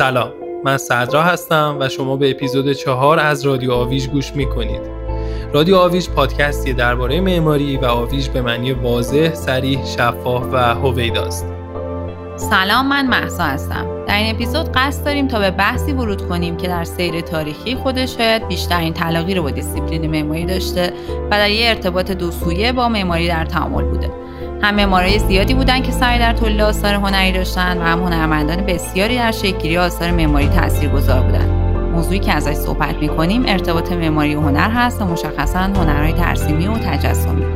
سلام، من سدره هستم و شما به اپیزود 4 از رادیو آویز گوش میکنید. رادیو آویز پادکستی درباره معماری و آویز به معنی واضح، صریح، شفاف و هویداست. سلام، من مهسا هستم. در این اپیزود قصد داریم تا به بحثی ورود کنیم که در سیر تاریخی خودش شاید بیشترین تلاقی رو با دیسیپلین معماری داشته و در یه ارتباط دوسویه با معماری در تعامل بوده. هم معمارای زیادی بودن که سعی در تولید آثار هنری داشتن و هم هنرمندان بسیاری در شکل‌گیری آثار معماری تاثیرگذار بودن. موضوعی که ازش صحبت می‌کنیم ارتباط معماری و هنر هست و مشخصاً هنرهای ترسیمی و تجسمی.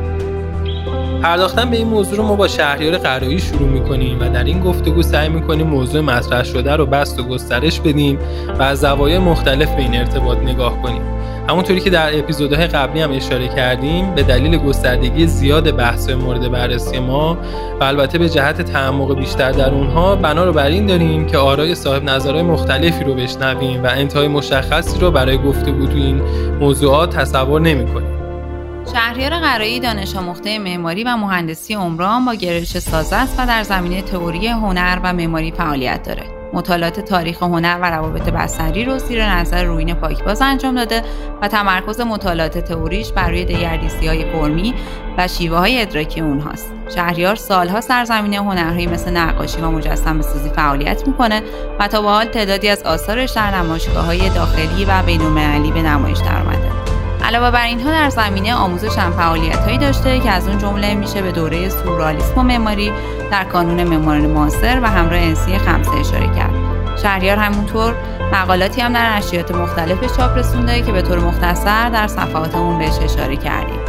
پرداختن به این موضوع رو ما با شهریار قرهویی شروع می‌کنیم و در این گفتگو سعی می‌کنیم موضوع مطرح شده رو بسط و گسترش بدیم و از زوایای مختلف به این ارتباط نگاه کنیم. همونطوری که در اپیزودهای قبلی هم اشاره کردیم، به دلیل گستردگی زیاد بحث‌های مورد بررسی ما و البته به جهت تعمق بیشتر در اونها، بنا رو بر این داریم که آرای صاحب نظرهای مختلفی رو بشنویم و انتهای مشخصی رو برای گفتگو تو این موضوعات تصور نمی‌کنیم. شهریار قرهویی دانش‌آموخته معماری و مهندسی عمران با گرایش سازه است و در زمینه تئوری هنر و معماری فعالیت دارد. مطالعات تاریخ هنر و روابط بصری رو زیر نظر روئین پاکباز انجام داده و تمرکز مطالعات تئوریش بر روی دگردیسی‌های فرمی و شیوه‌های ادراکی اونهاست. شهریار سالها سرزمینه هنرهایی مثل نقاشی و مجسمه‌سازی فعالیت می‌کنه و تا به حال تعدادی از آثارش در نمایشگاه‌های داخلی و بین‌المللی به نمایش درآمده. علاوه بر اینها در زمینه آموزش هم فعالیت‌هایی داشته که از اون جمله میشه به دوره سورئالیسم و معماری در کانون معماری مانستر و همراه انسی خمسه اشاره کرد. شهریار همونطور مقالاتی هم در نشریات مختلف چاپ رسونده که به طور مختصر در صفحاتمون بهش اشاره کردیم.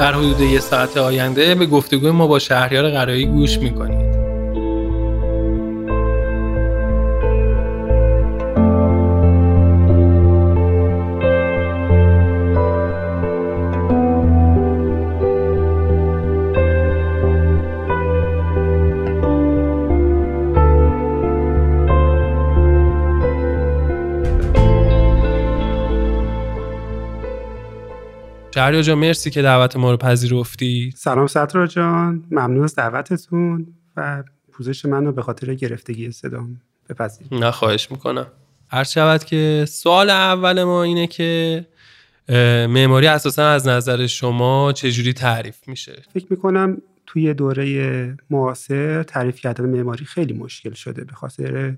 در حدود 1 ساعت آینده به گفتگوی ما با شهریار قرهویی گوش می‌کنید. شهریار جان، مرسی که دعوت ما رو پذیرفتی. سلام سدره جان، ممنون از دعوتتون و پوزش من رو به خاطر گرفتگی صدام بپذیرید. نه، خواهش میکنم. عرض شود که سوال اول ما اینه که معماری اساسا از نظر شما چجوری تعریف میشه؟ فکر میکنم توی دوره معاصر تعریف کردن معماری خیلی مشکل شده به خاطر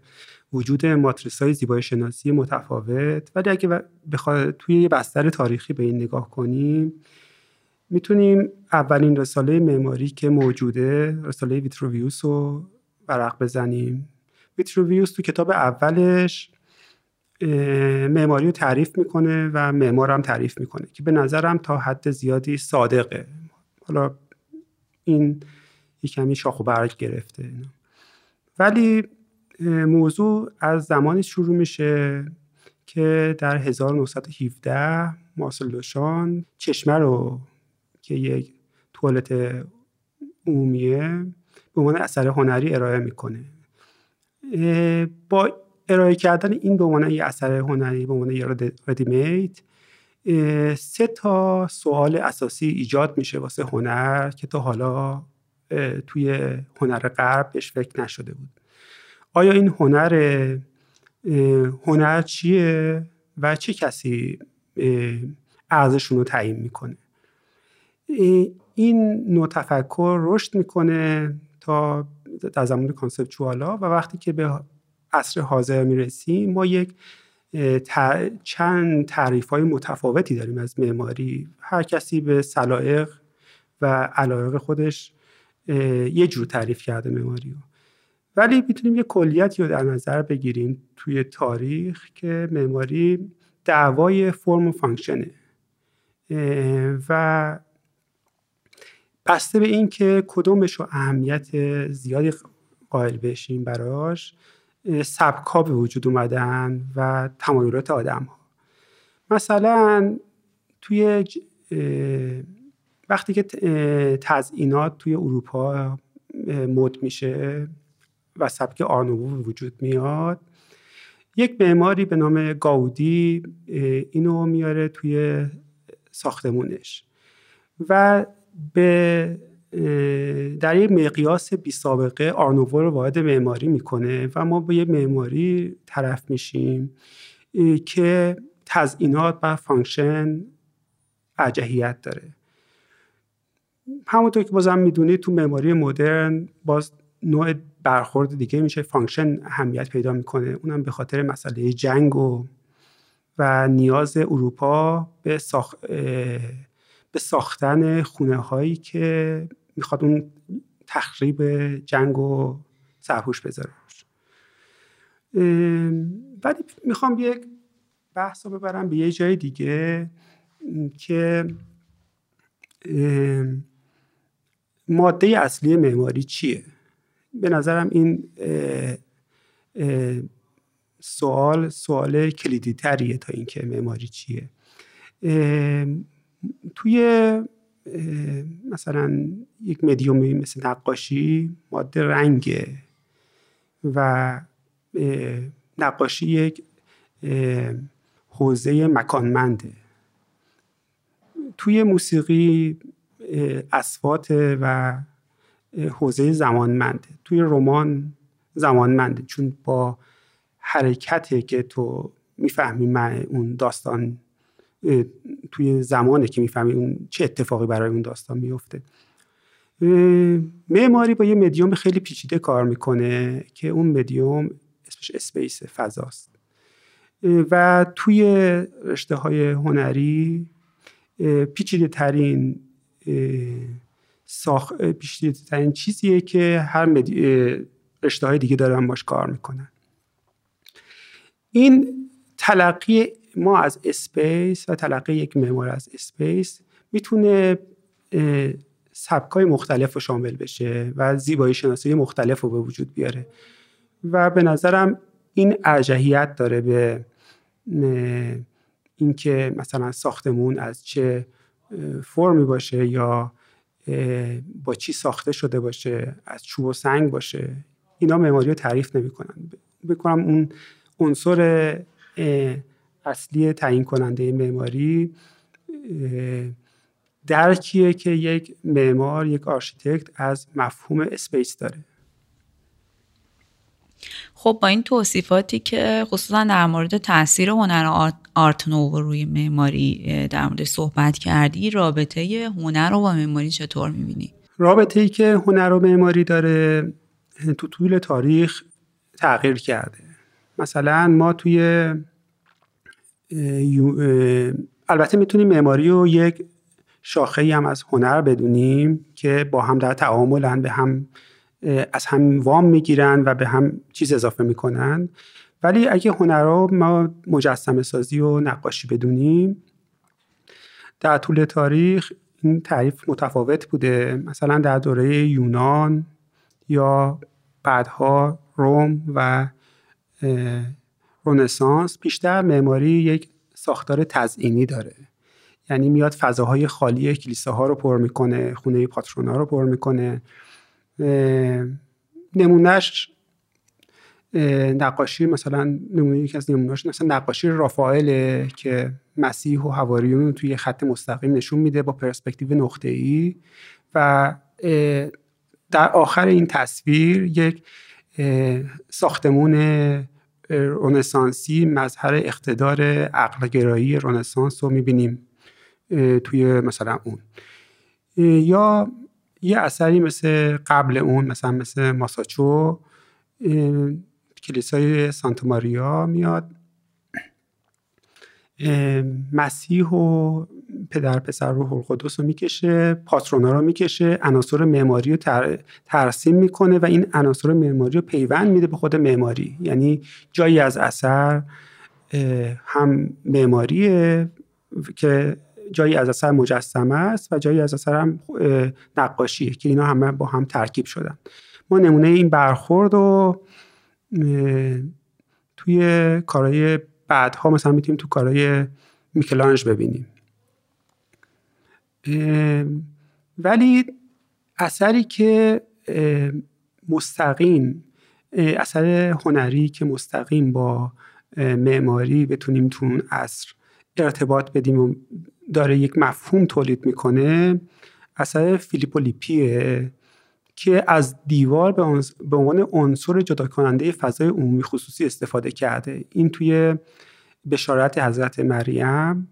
وجود ماتریس‌های زیبایی شناسی متفاوت، ولی اگه بخواد توی یه بستر تاریخی به این نگاه کنیم میتونیم اولین رساله معماری که موجوده، رساله ویتروویوس رو ورق بزنیم. ویتروویوس تو کتاب اولش معماری رو تعریف میکنه و معمار هم تعریف میکنه که به نظرم تا حد زیادی صادقه. حالا این یکمی شاخ و برگ گرفته اینا. ولی موضوع از زمانی شروع میشه که در 1917 ماسل دوشان چشمه رو که یک توالت عمومیه به عنوان اثر هنری ارائه میکنه. با ارائه کردن این به عنوان یک اثر هنری، به عنوان یک ردیمیت، 3 سوال اساسی ایجاد میشه واسه هنر که تا حالا توی هنر غرب بهش فکر نشده بود. آیا این هنر چیه و چه کسی ارزششون رو تعیین میکنه؟ این نوع تفکر رشد میکنه تا در زمان کانسپچوالا و وقتی که به عصر حاضر میرسیم ما یک چند تعریف‌های متفاوتی داریم از معماری. هر کسی به سلایق و علایق خودش یه جور تعریف کرده معماری رو، ولی میتونیم یه کلیتی رو در نظر بگیریم توی تاریخ که معماری دعوای فرم و فانکشنه و بسته به این که کدومش رو اهمیت زیادی قائل بشیم براش، سبک‌ها به وجود اومدن و تمایلات آدم‌ها. مثلا توی وقتی که تزئینات توی اروپا مد میشه و سبک آرنوو وجود میاد، یک معماری به نام گاودی اینو میاره توی ساختمونش و به در یک مقیاس بی سابقه آرنوو رو وارد معماری میکنه و ما با یه معماری طرف میشیم که تزئینات و فانکشن ارجحیت داره. همونطور که بازم میدونید تو معماری مدرن باز نوع برخورد دیگه میشه، فانکشن اهمیت پیدا میکنه، اونم به خاطر مسئله جنگ و نیاز اروپا به ساختن خونه هایی که میخواد اون تخریب جنگ رو سرپوش بذاره. ولی میخوام یک بحث رو ببرم به یه جای دیگه که ماده اصلی معماری چیه. به نظرم این سوال کلیدی تریه تا اینکه معماری چیه. توی مثلا یک مدیومی مثل نقاشی ماده رنگه و نقاشی یک حوزه مکانمنده. توی موسیقی اصوات و حوزه زمانمنده. توی رمان زمانمنده، چون با حرکته که تو میفهمی اون داستان توی زمانه که میفهمی اون چه اتفاقی برای اون داستان میفته. معماری با یه مدیوم خیلی پیچیده کار میکنه که اون مدیوم اسمش اسپیس، فضاست. و توی رشته های هنری پیچیده ترین چیزیه که هر رشته های دیگه دارن باش کار میکنن. این تلقی ما از اسپیس و تلقی یک معمار از اسپیس میتونه سبکای مختلف رو شامل بشه و زیبایی شناسی مختلف رو به وجود بیاره و به نظرم این ارجحیت داره به اینکه مثلا ساختمون از چه فرمی باشه یا با چی ساخته شده باشه، از چوب و سنگ باشه. اینا معماری رو تعریف نمی‌کنن. بکنم اون عنصر اصلی تعیین کننده معماری درکیه که یک معمار، یک آرشیتکت از مفهوم اسپیس داره. خب با این توصیفاتی که خصوصا در مورد تاثیر هنر آرت نوو روی معماری در مورد صحبت کردی، رابطه هنر رو با معماری چطور می‌بینی؟ رابطه‌ای که هنر و معماری داره تو طول تاریخ تغییر کرده. مثلا ما توی البته میتونیم معماری رو یک شاخه‌ای هم از هنر بدونیم که با هم در تعاملن، به هم از هم وام میگیرن و به هم چیز اضافه میکنن. ولی اگه هنرها ما مجسمه سازی و نقاشی بدونیم، در طول تاریخ این تعریف متفاوت بوده. مثلا در دوره یونان یا بعدها روم و رنسانس بیشتر معماری یک ساختار تزئینی داره، یعنی میاد فضاهای خالی کلیساها رو پر میکنه، خونه پاترونا رو پر میکنه. نمونهش نقاشی، مثلا یکی از نمونهاش مثلا نقاشی رافائل که مسیح و حواریون رو توی خط مستقیم نشون میده با پرسپکتیو نقطه‌ای و در آخر این تصویر یک ساختمون رنسانسی مظهر اقتدار عقل‌گرایی رنسانس رو میبینیم توی مثلا اون. یا یه اثری مثل قبل اون، مثلا مثل ماساچو، کلیسای سانتا ماریا، میاد مسیح و پدر پسر روح القدس رو میکشه، پاترونا رو میکشه، عناصر معماری رو ترسیم میکنه و این عناصر معماری رو پیوند میده به خود معماری. یعنی جایی از اثر هم معماریه که جایی از اثر مجسمه است و جایی از اثر هم نقاشیه که اینا همه با هم ترکیب شدن. ما نمونه این برخورد رو توی کارهای بعدها مثلا میتونیم تو کارهای میکلانج ببینیم. ولی اثری که مستقیم، اثر هنری که مستقیم با معماری بتونیم تو اون عصر ارتباط بدیم و داره یک مفهوم تولید میکنه، اثر فیلیپو لیپیه که از دیوار به عنوان عنصر جدا کننده فضای عمومی خصوصی استفاده کرده. این توی بشارت حضرت مریم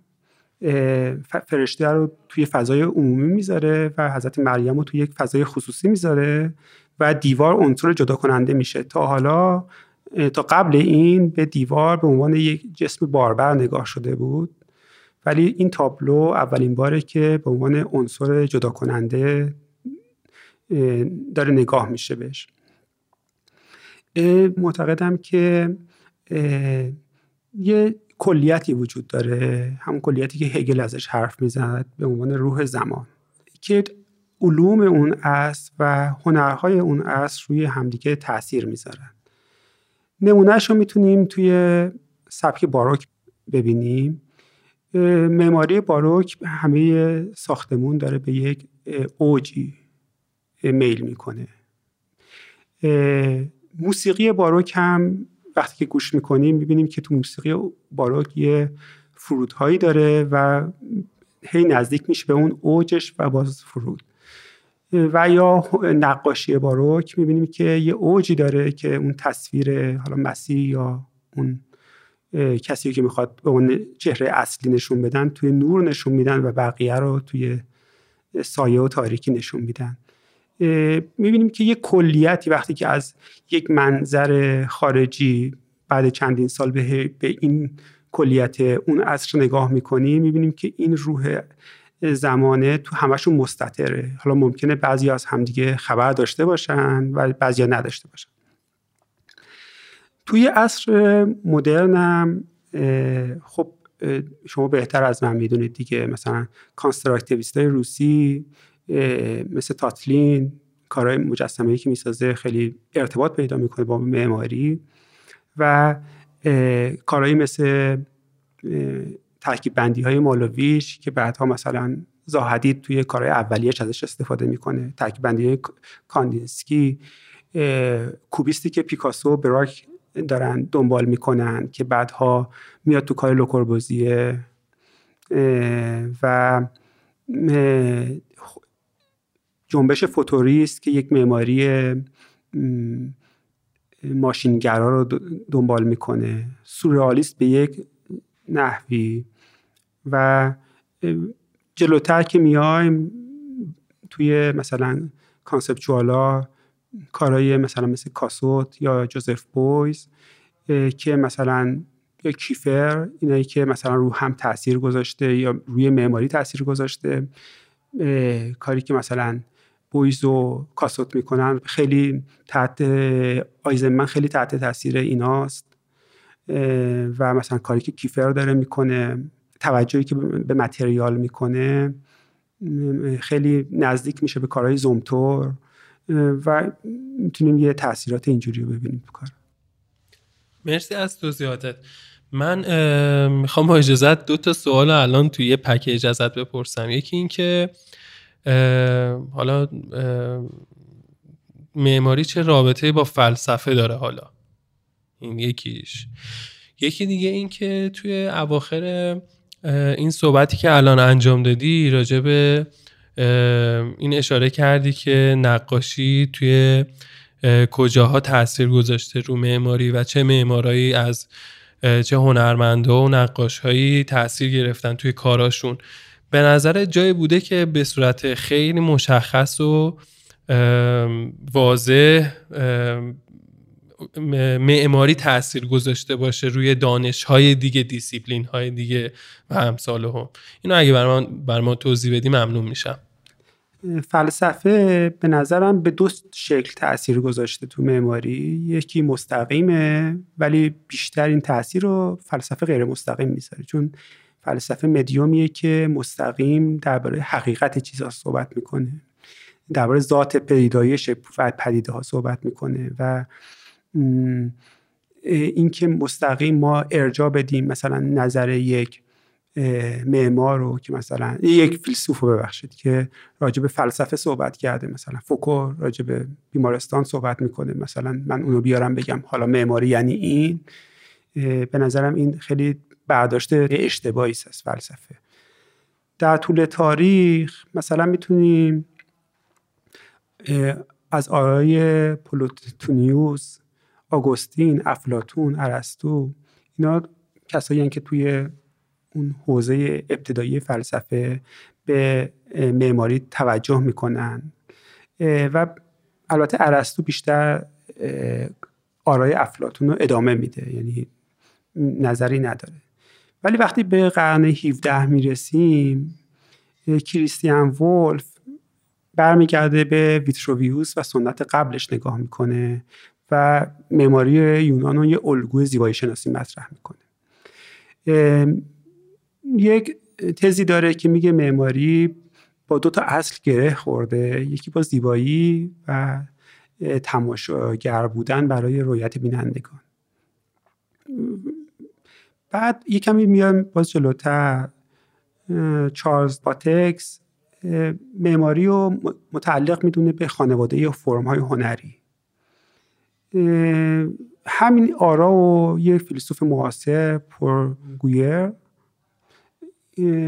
فرشته رو توی فضای عمومی میذاره و حضرت مریم رو توی یک فضای خصوصی میذاره و دیوار عنصر جدا کننده میشه. تا قبل این به دیوار به عنوان یک جسم باربر نگاه شده بود، ولی این تابلو اولین باره که به عنوان عنصر جدا کننده داره نگاه میشه بهش. معتقدم که یه کلیتی وجود داره، همون کلیتی که هگل ازش حرف میزد به عنوان روح زمان، که علوم اون عصر و هنرهای اون عصر روی همدیگه تأثیر میذارن. نمونهش رو میتونیم توی سبک باروک ببینیم. معماری باروک همه ساختمون داره به یک اوجی میل میکنه. موسیقی باروک هم وقتی که گوش میکنیم میبینیم که تو موسیقی باروک یه فرودهایی داره و هی نزدیک میشه به اون اوجش و باز فرود. و یا نقاشی باروک میبینیم که یه اوجی داره که اون تصویر حالا مسیح یا اون کسی که میخواد به اون چهره اصلی نشون بدن توی نور نشون میدن و بقیه رو توی سایه و تاریکی نشون میدن. میبینیم که یه کلیتی وقتی که از یک منظر خارجی بعد چندین سال به این کلیت اون عصر نگاه میکنیم، میبینیم که این روح زمانه تو همشون مستتره. حالا ممکنه بعضی از همدیگه خبر داشته باشن و بعضی نداشته باشن. توی عصر مدرنم خب شما بهتر از من میدونید دیگه، مثلا کانستراکتیویستای روسی مثل تاتلین کارهای مجسمه‌ای که میسازه خیلی ارتباط پیدا میکنه با معماری، و کارهایی مثل ترکیب بندی های مالوویچ که بعدها مثلا زاهدید توی کارهای اولیه‌اش ازش استفاده میکنه، ترکیب بندی های کاندینسکی، کوبیستی که پیکاسو و براک دارن دنبال میکنن که بعدها میاد تو کار لوکوربوزیه، و جنبش فوتوریست که یک معماری ماشینگرا رو دنبال میکنه، سورئالیست به یک نحوی. و جلوتر که میایم توی مثلا کانسپچوالا کارهای مثلا مثل کاسوت یا جوزف بویز که مثلا، یا کیفر، اینایی که مثلا رو هم تاثیر گذاشته یا روی معماری تاثیر گذاشته. کاری که مثلا بویز و کاسوت میکنن خیلی تحت آیزنمن، خیلی تحت تاثیر ایناست. و مثلا کاری که کیفر داره میکنه، توجهی که به متریال میکنه خیلی نزدیک میشه به کارهای زومتور، و میتونیم یه تاثیرات اینجوری رو ببینیم تو کار. مرسی از توضیحاتت. من میخوام با اجازت دو تا سوال الان توی یه پک اجازت بپرسم. یکی این که حالا معماری چه رابطه با فلسفه داره، حالا این یکیش. یکی دیگه این که توی اواخر این صحبتی که الان انجام دادی راجع به این اشاره کردی که نقاشی توی کجاها تأثیر گذاشته رو معماری و چه معمارایی از چه هنرمندا و نقاش‌هایی تأثیر گرفتن توی کاراشون. به نظر جایی بوده که به صورت خیلی مشخص و واضح معماری تأثیر گذاشته باشه روی دانش‌های دیگه، دیسیپلین‌های دیگه و امثال هم؟ اینو اگه بر ما توضیح بدی ممنون میشم. فلسفه به نظرم به دو شکل تأثیر گذاشته تو معماری. یکی مستقیمه، ولی بیشتر این تأثیر رو فلسفه غیر مستقیم میذاره، چون فلسفه مدیومیه که مستقیم درباره حقیقت چیزها صحبت میکنه، درباره ذات پیدایش و پدیده ها صحبت میکنه، و این که مستقیم ما ارجاع بدیم مثلا نظر یک معمار رو که مثلا یک فیلسوف رو ببخشید که راجع به فلسفه صحبت کرده، مثلا فوکو راجع به بیمارستان صحبت میکنه، مثلا من اونو بیارم بگم حالا معماری یعنی این. به نظرم این خیلی برداشته اشتباهی است از فلسفه. در طول تاریخ مثلا میتونیم از آرای پلوتونیوس، آگوستین، افلاطون، ارسطو، اینا کسایی هستند که توی اون حوزه ابتدایی فلسفه به معماری توجه میکنن و البته ارسطو بیشتر آرای افلاطون رو ادامه میده، یعنی نظری نداره. ولی وقتی به قرن 17 میرسیم، کریستیان وولف برمیگرده به ویتروویوس و سنت قبلش نگاه میکنه و معماری یونان رو یه الگوی زیبایی شناسی مطرح میکنه. یک تزی داره که میگه معماری با دو تا اصل گره خورده، یکی با زیبایی و تماشاگر بودن برای رویت بینندگان. بعد یک کمی میام باز جلوتر، چارلز باتکس معماری رو متعلق میدونه به خانواده فرم‌های هنری. همین آرا و یک فیلسوف معاصر پرگویر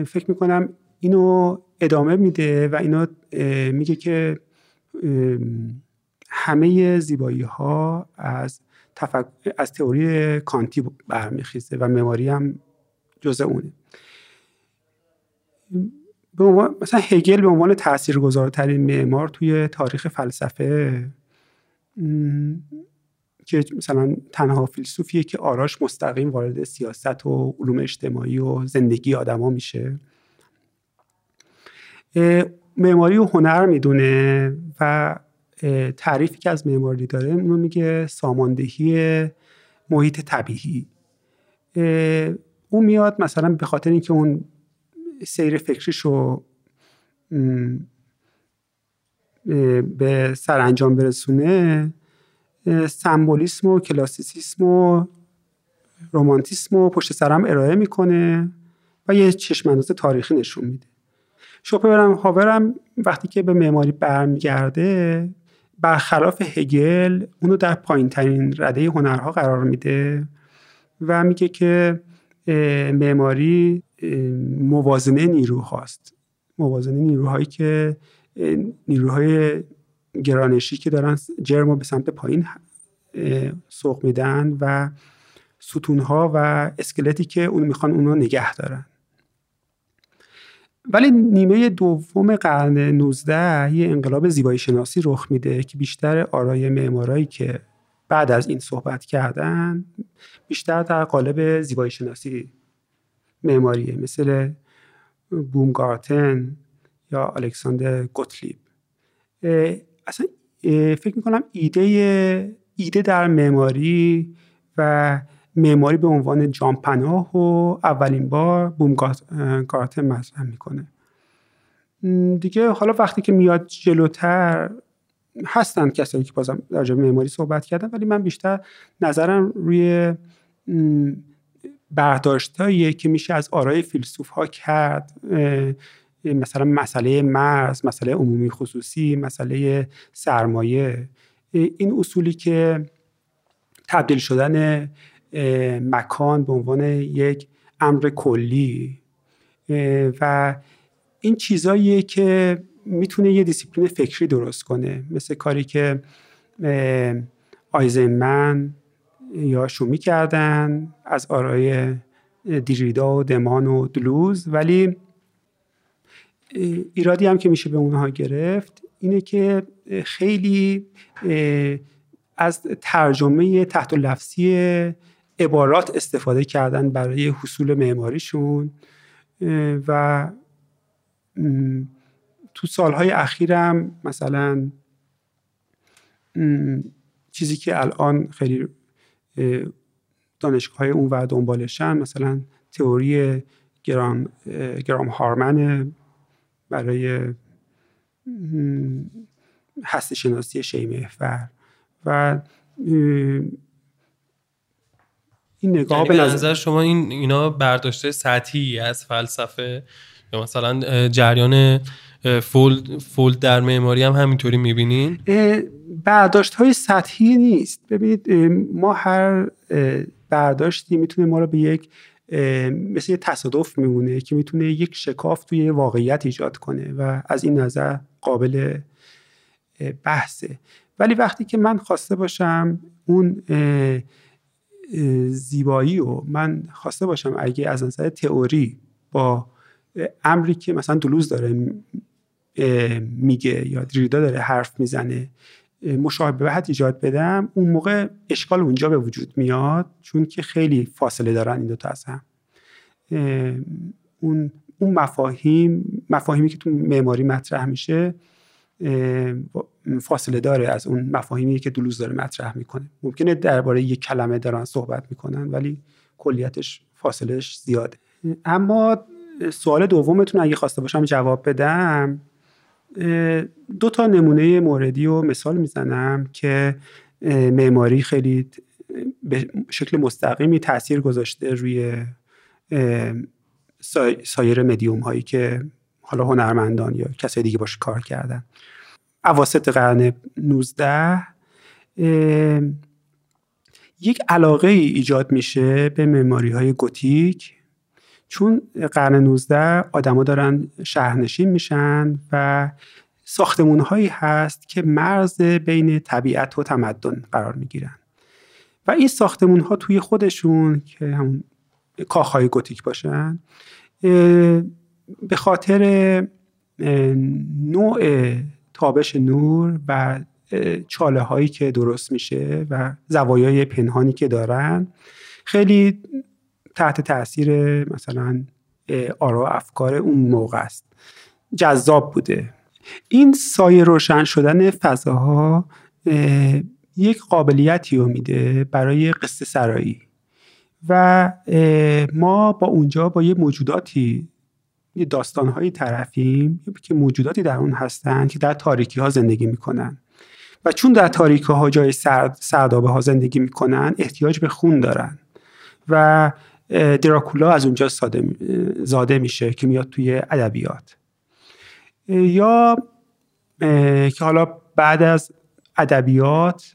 فکر میکنم اینو ادامه میده و اینو میگه که همه زیبایی ها از تئوری کانتی برمیخیزه و معماری هم جزء اونه. مثلا هگل به عنوان تاثیرگذارترین معمار توی تاریخ فلسفه که مثلا تنها فیلسوفیه که آراش مستقیم وارد سیاست و علوم اجتماعی و زندگی آدما میشه، معماری و هنر میدونه و تعریفی که از معماری داره اونو میگه ساماندهی محیط طبیعی. اون میاد مثلا به خاطر اینکه اون سیر فکریشو به سرانجام برسونه، سمبولیسم و کلاسیسیسم و رمانتیسم رو پشت سرم ارائه میکنه و یه چشم‌انداز تاریخی نشون میده. شوپنهاورم وقتی که به معماری برمیگرده، برخلاف هگل اونو در پایین‌ترین رده هنرها قرار میده و میگه که معماری موازنه نیروهاست، موازنه نیروهایی که نیروهای گرانشی که دارن جرمو به سمت پایین سوق میدن و ستونها و اسکلتی که اون میخوان اونو نگه دارن. ولی نیمه دوم قرن 19 یه انقلاب زیبایی شناسی رخ میده که بیشتر آرای معمارایی که بعد از این صحبت کردن بیشتر در قالب زیبایی شناسی معماریه، مثل بومگارت یا الکساندر گوتلیب. اصلا فکر میکنم ایده در معماری و معماری به عنوان جانپناه و اولین بار بومگارت مطرح میکنه دیگه. حالا وقتی که میاد جلوتر، هستن کسایی که بازم در جامعه معماری صحبت کردن، ولی من بیشتر نظرم روی برداشتاییه که میشه از آرای فیلسوف ها کرد، مثلا مسئله مرز، مسئله عمومی خصوصی، مسئله سرمایه، این اصولی که تبدیل شدن مکان به عنوان یک امر کلی و این چیزاییه که میتونه یه دیسیپلین فکری درست کنه، مثل کاری که آیزنمن یا شومی کردن از آرای دیریدا و دمان و دلوز. ولی ایرادی هم که میشه به اونها گرفت اینه که خیلی از ترجمه تحت لفظی عبارات استفاده کردن برای حصول معماریشون و تو سالهای اخیرم مثلا چیزی که الان خیلی دانشگاه‌های اونور دنبالشن، مثلا تئوری گرام هارمن برای هستی شناسی شی محور و این نگاه به نظر شما اینا برداشته سطحی از فلسفه، یا مثلا جریان فولد در معماری هم همینطوری می‌بینین؟ برداشت‌های سطحی نیست. ببینید ما هر برداشتی میتونه ما رو به یک مثل یه تصادف میمونه که میتونه یک شکاف توی واقعیت ایجاد کنه و از این نظر قابل بحثه. ولی وقتی که من خواسته باشم اون زیبایی رو، من خواسته باشم اگه از نظر تئوری با امری که مثلا دلوز داره میگه یا دریدا داره حرف میزنه مشابهت ایجاد بدم، اون موقع اشکال اونجا به وجود میاد، چون که خیلی فاصله دارن این دوتا از هم. اون مفاهیمی که تو معماری مطرح میشه فاصله داره از اون مفاهیمی که دلوز داره مطرح میکنه. ممکنه درباره یک کلمه دارن صحبت میکنن ولی کلیتش فاصلهش زیاده. اما سوال دومتون اگه خواسته باشم جواب بدم، دو تا نمونه موردی و مثال میزنم که معماری خیلی به شکل مستقیمی تاثیر گذاشته روی سایر مدیوم هایی که حالا هنرمندان یا کسای دیگه باش کار کردن. اواسط قرن 19 یک علاقه ای ایجاد میشه به معماری های گوتیک، چون قرن 19 آدما دارن شهرنشین میشن و ساختمون هایی هست که مرز بین طبیعت و تمدن قرار میگیرن و این ساختمون ها توی خودشون که همون کاخ های گوتیک باشن، به خاطر نوع تابش نور و چاله هایی که درست میشه و زوایای پنهانی که دارن، خیلی تحت تأثیر مثلا آرا افکار اون موقع است، جذاب بوده. این سایه روشن شدن فضاها یک قابلیتی رو میده برای قصه سرایی و ما با اونجا با یه موجوداتی، یه داستانهایی طرفیم که موجوداتی در اون هستن که در تاریکی ها زندگی میکنن و چون در تاریکی ها جای سردابه ها زندگی میکنن احتیاج به خون دارن و دراکولا از اونجا زاده میشه که میاد توی ادبیات. یا که حالا بعد از ادبیات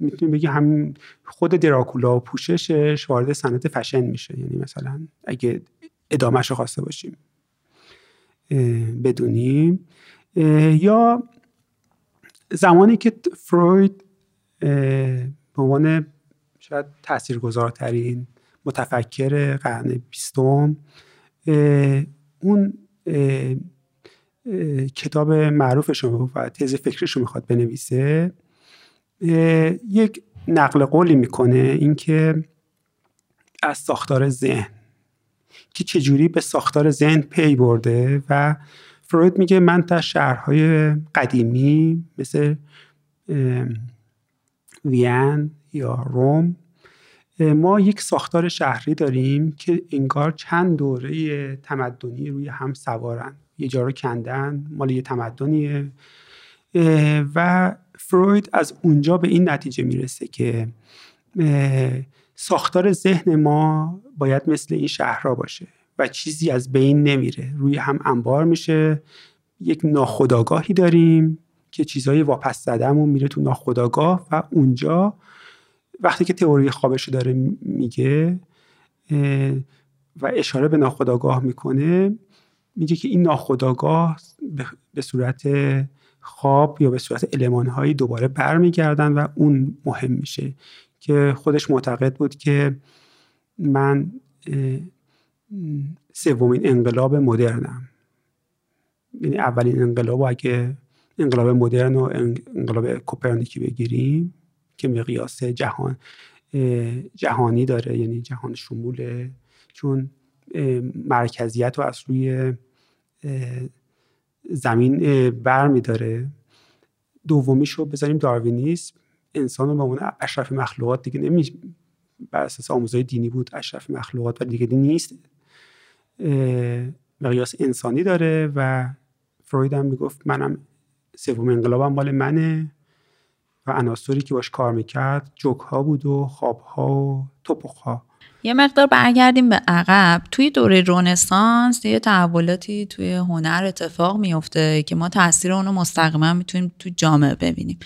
میتونیم بگیم همین خود دراکولا و پوششش وارد صنعت فشن میشه، یعنی مثلا اگه ادامهش رو خواسته باشیم بدونیم. یا زمانی که فروید به عنوان شاید تاثیرگذارترین متفکر قرن 20 اون کتاب معروفش رو و تز فکریش رو میخواد بنویسه، یک نقل قولی میکنه اینکه از ساختار ذهن، که چجوری به ساختار ذهن پی برده و فروید میگه من تا شهرهای قدیمی مثل وین یا روم ما یک ساختار شهری داریم که انگار چند دوره تمدنی روی هم سوارن، یه جا رو کندن، مال یه تمدنیه. و فروید از اونجا به این نتیجه میرسه که ساختار ذهن ما باید مثل این شهرها باشه و چیزی از بین نمیره، روی هم انبار میشه. یک ناخودآگاهی داریم که چیزهای واپس زدمون میره تو ناخودآگاه و اونجا وقتی که تئوری خوابشو داره میگه و اشاره به ناخودآگاه میکنه، میگه که این ناخودآگاه به صورت خواب یا به صورت المانهایی دوباره برمیگردن و اون مهم میشه. که خودش معتقد بود که من سومین انقلاب مدرنم، یعنی اولین انقلاب و اگه انقلاب مدرن و انقلاب کوپرنیکی بگیریم که مقیاس جهانی داره، یعنی جهان شموله، چون مرکزیت رو از روی زمین بر می داره. دومیش رو بذاریم داروینیسم، انسان رو به عنوان اشرف مخلوقات دیگه بر اساس آموزهای دینی بود اشرف مخلوقات و دیگه دینی نیست، مقیاس انسانی داره و فروید هم میگفت منم سوم انقلابم مال منه و عناصری که باش کار میکرد جوک‌ها بود و خواب‌ها و توپخ‌ها. یه مقدار برگردیم به عقب. توی دوره رنسانس یه تحولاتی توی هنر اتفاق میفته که ما تاثیر اون رو مستقیما میتونیم توی جامعه ببینیم.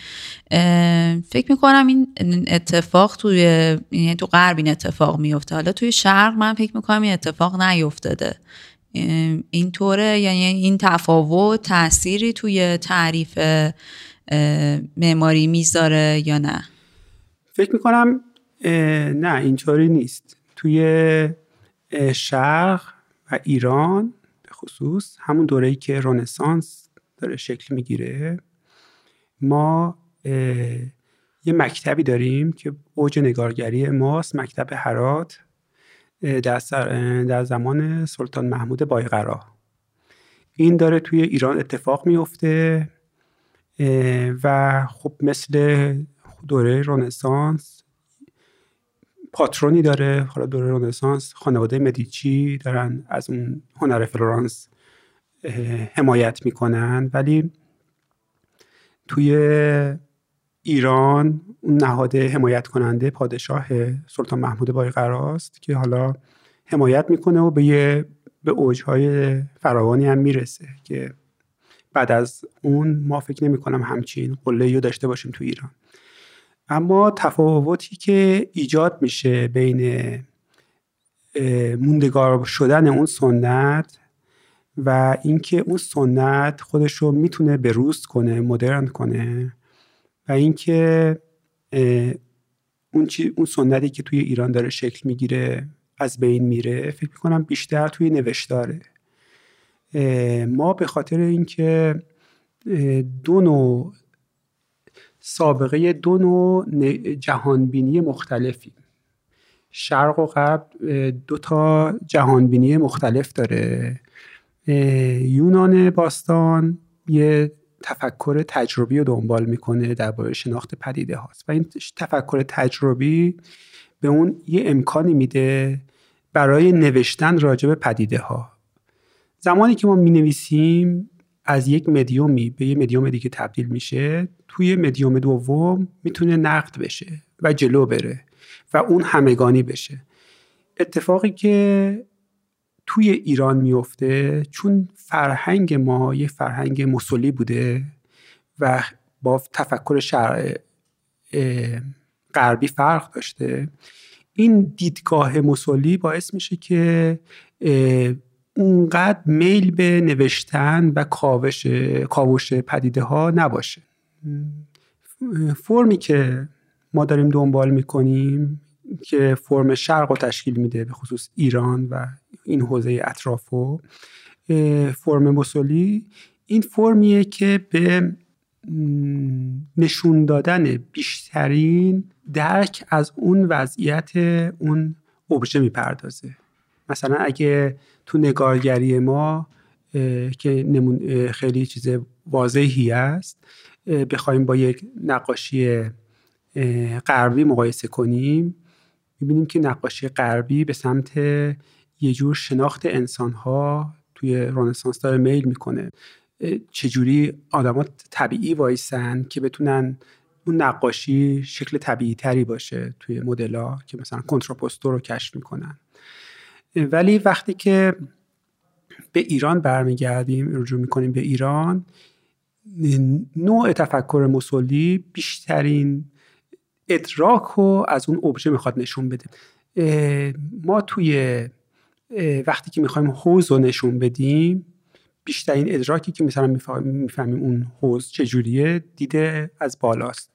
فکر میکنم این اتفاق تو غرب این اتفاق میفته. حالا توی شرق من فکر میکنم این اتفاق نیفتاده. این طوره، یعنی این تفاوت تأثیری توی تعریف معماری میذاره یا نه؟ فکر میکنم نه، اینطوری نیست. توی شرق و ایران به خصوص همون دوره‌ای که رنسانس داره شکل میگیره، ما یه مکتبی داریم که اوج نگارگری ماست، مکتب هرات در زمان سلطان محمود بایقرا. این داره توی ایران اتفاق میفته و خب مثل دوره رنسانس پاترونی داره. حالا دوره رنسانس خانواده مدیچی دارن از اون هنر فلورانس حمایت میکنن، ولی توی ایران اون نهاد حمایت کننده پادشاه سلطان محمود بایقرا است که حالا حمایت میکنه و به اوجهای فراوانی هم میرسه که بعد از اون ما فکر نمیکنم همچین قله‌ای رو داشته باشیم تو ایران. اما تفاوتی که ایجاد میشه بین موندگار شدن اون سنت و اینکه اون سنت خودش رو میتونه بروز کنه، مدرن کنه، و اینکه اون سنتی که توی ایران داره شکل میگیره از بین میره، فکر میکنم بیشتر توی نوشتاره. ما به خاطر اینکه دو نوع سابقه، دو نوع جهانبینی مختلفی، شرق و غرب دو تا جهانبینی مختلف داره. یونان باستان یه تفکر تجربی رو دنبال میکنه درباره شناخت پدیده هاست و این تفکر تجربی به اون یه امکانی میده برای نوشتن راجع به پدیده ها. زمانی که ما مینویسیم از یک مدیومی به یک مدیوم دیگه تبدیل میشه، توی مدیوم دوم میتونه نقد بشه و جلو بره و اون همگانی بشه. اتفاقی که توی ایران میفته، چون فرهنگ ما یه فرهنگ مسلی بوده و با تفکر غربی فرق داشته، این دیدگاه مسلی باعث میشه که اونقدر میل به نوشتن و کاوش پدیده ها نباشه. فرمی که ما داریم دنبال میکنیم که فرم شرق رو تشکیل میده، به خصوص ایران و این حوزه اطراف و فرم مسلی، این فرمیه که به نشون دادن بیشترین درک از اون وضعیت اون ابژه میپردازه. مثلا اگه تو نگارگری ما که خیلی چیز واضحی است، بخوایم با یک نقاشی غربی مقایسه کنیم، میبینیم که نقاشی غربی به سمت یه جور شناخت انسان‌ها توی رنسانس داره میل میکنه. چجوری آدم‌ها طبیعی وایسن که بتونن اون نقاشی شکل طبیعی تری باشه توی مدل‌ها که مثلا کنتراپوستو رو کشف میکنن. ولی وقتی که به ایران برمیگردیم، رجوع میکنیم به ایران، نوع تفکر مسلی بیشترین ادراک رو از اون ابژه میخواد نشون بده. ما توی وقتی که میخوایم حوض رو نشون بدیم، بیشترین ادراکی که مثلا میفهمیم اون حوض چجوریه دیده از بالاست.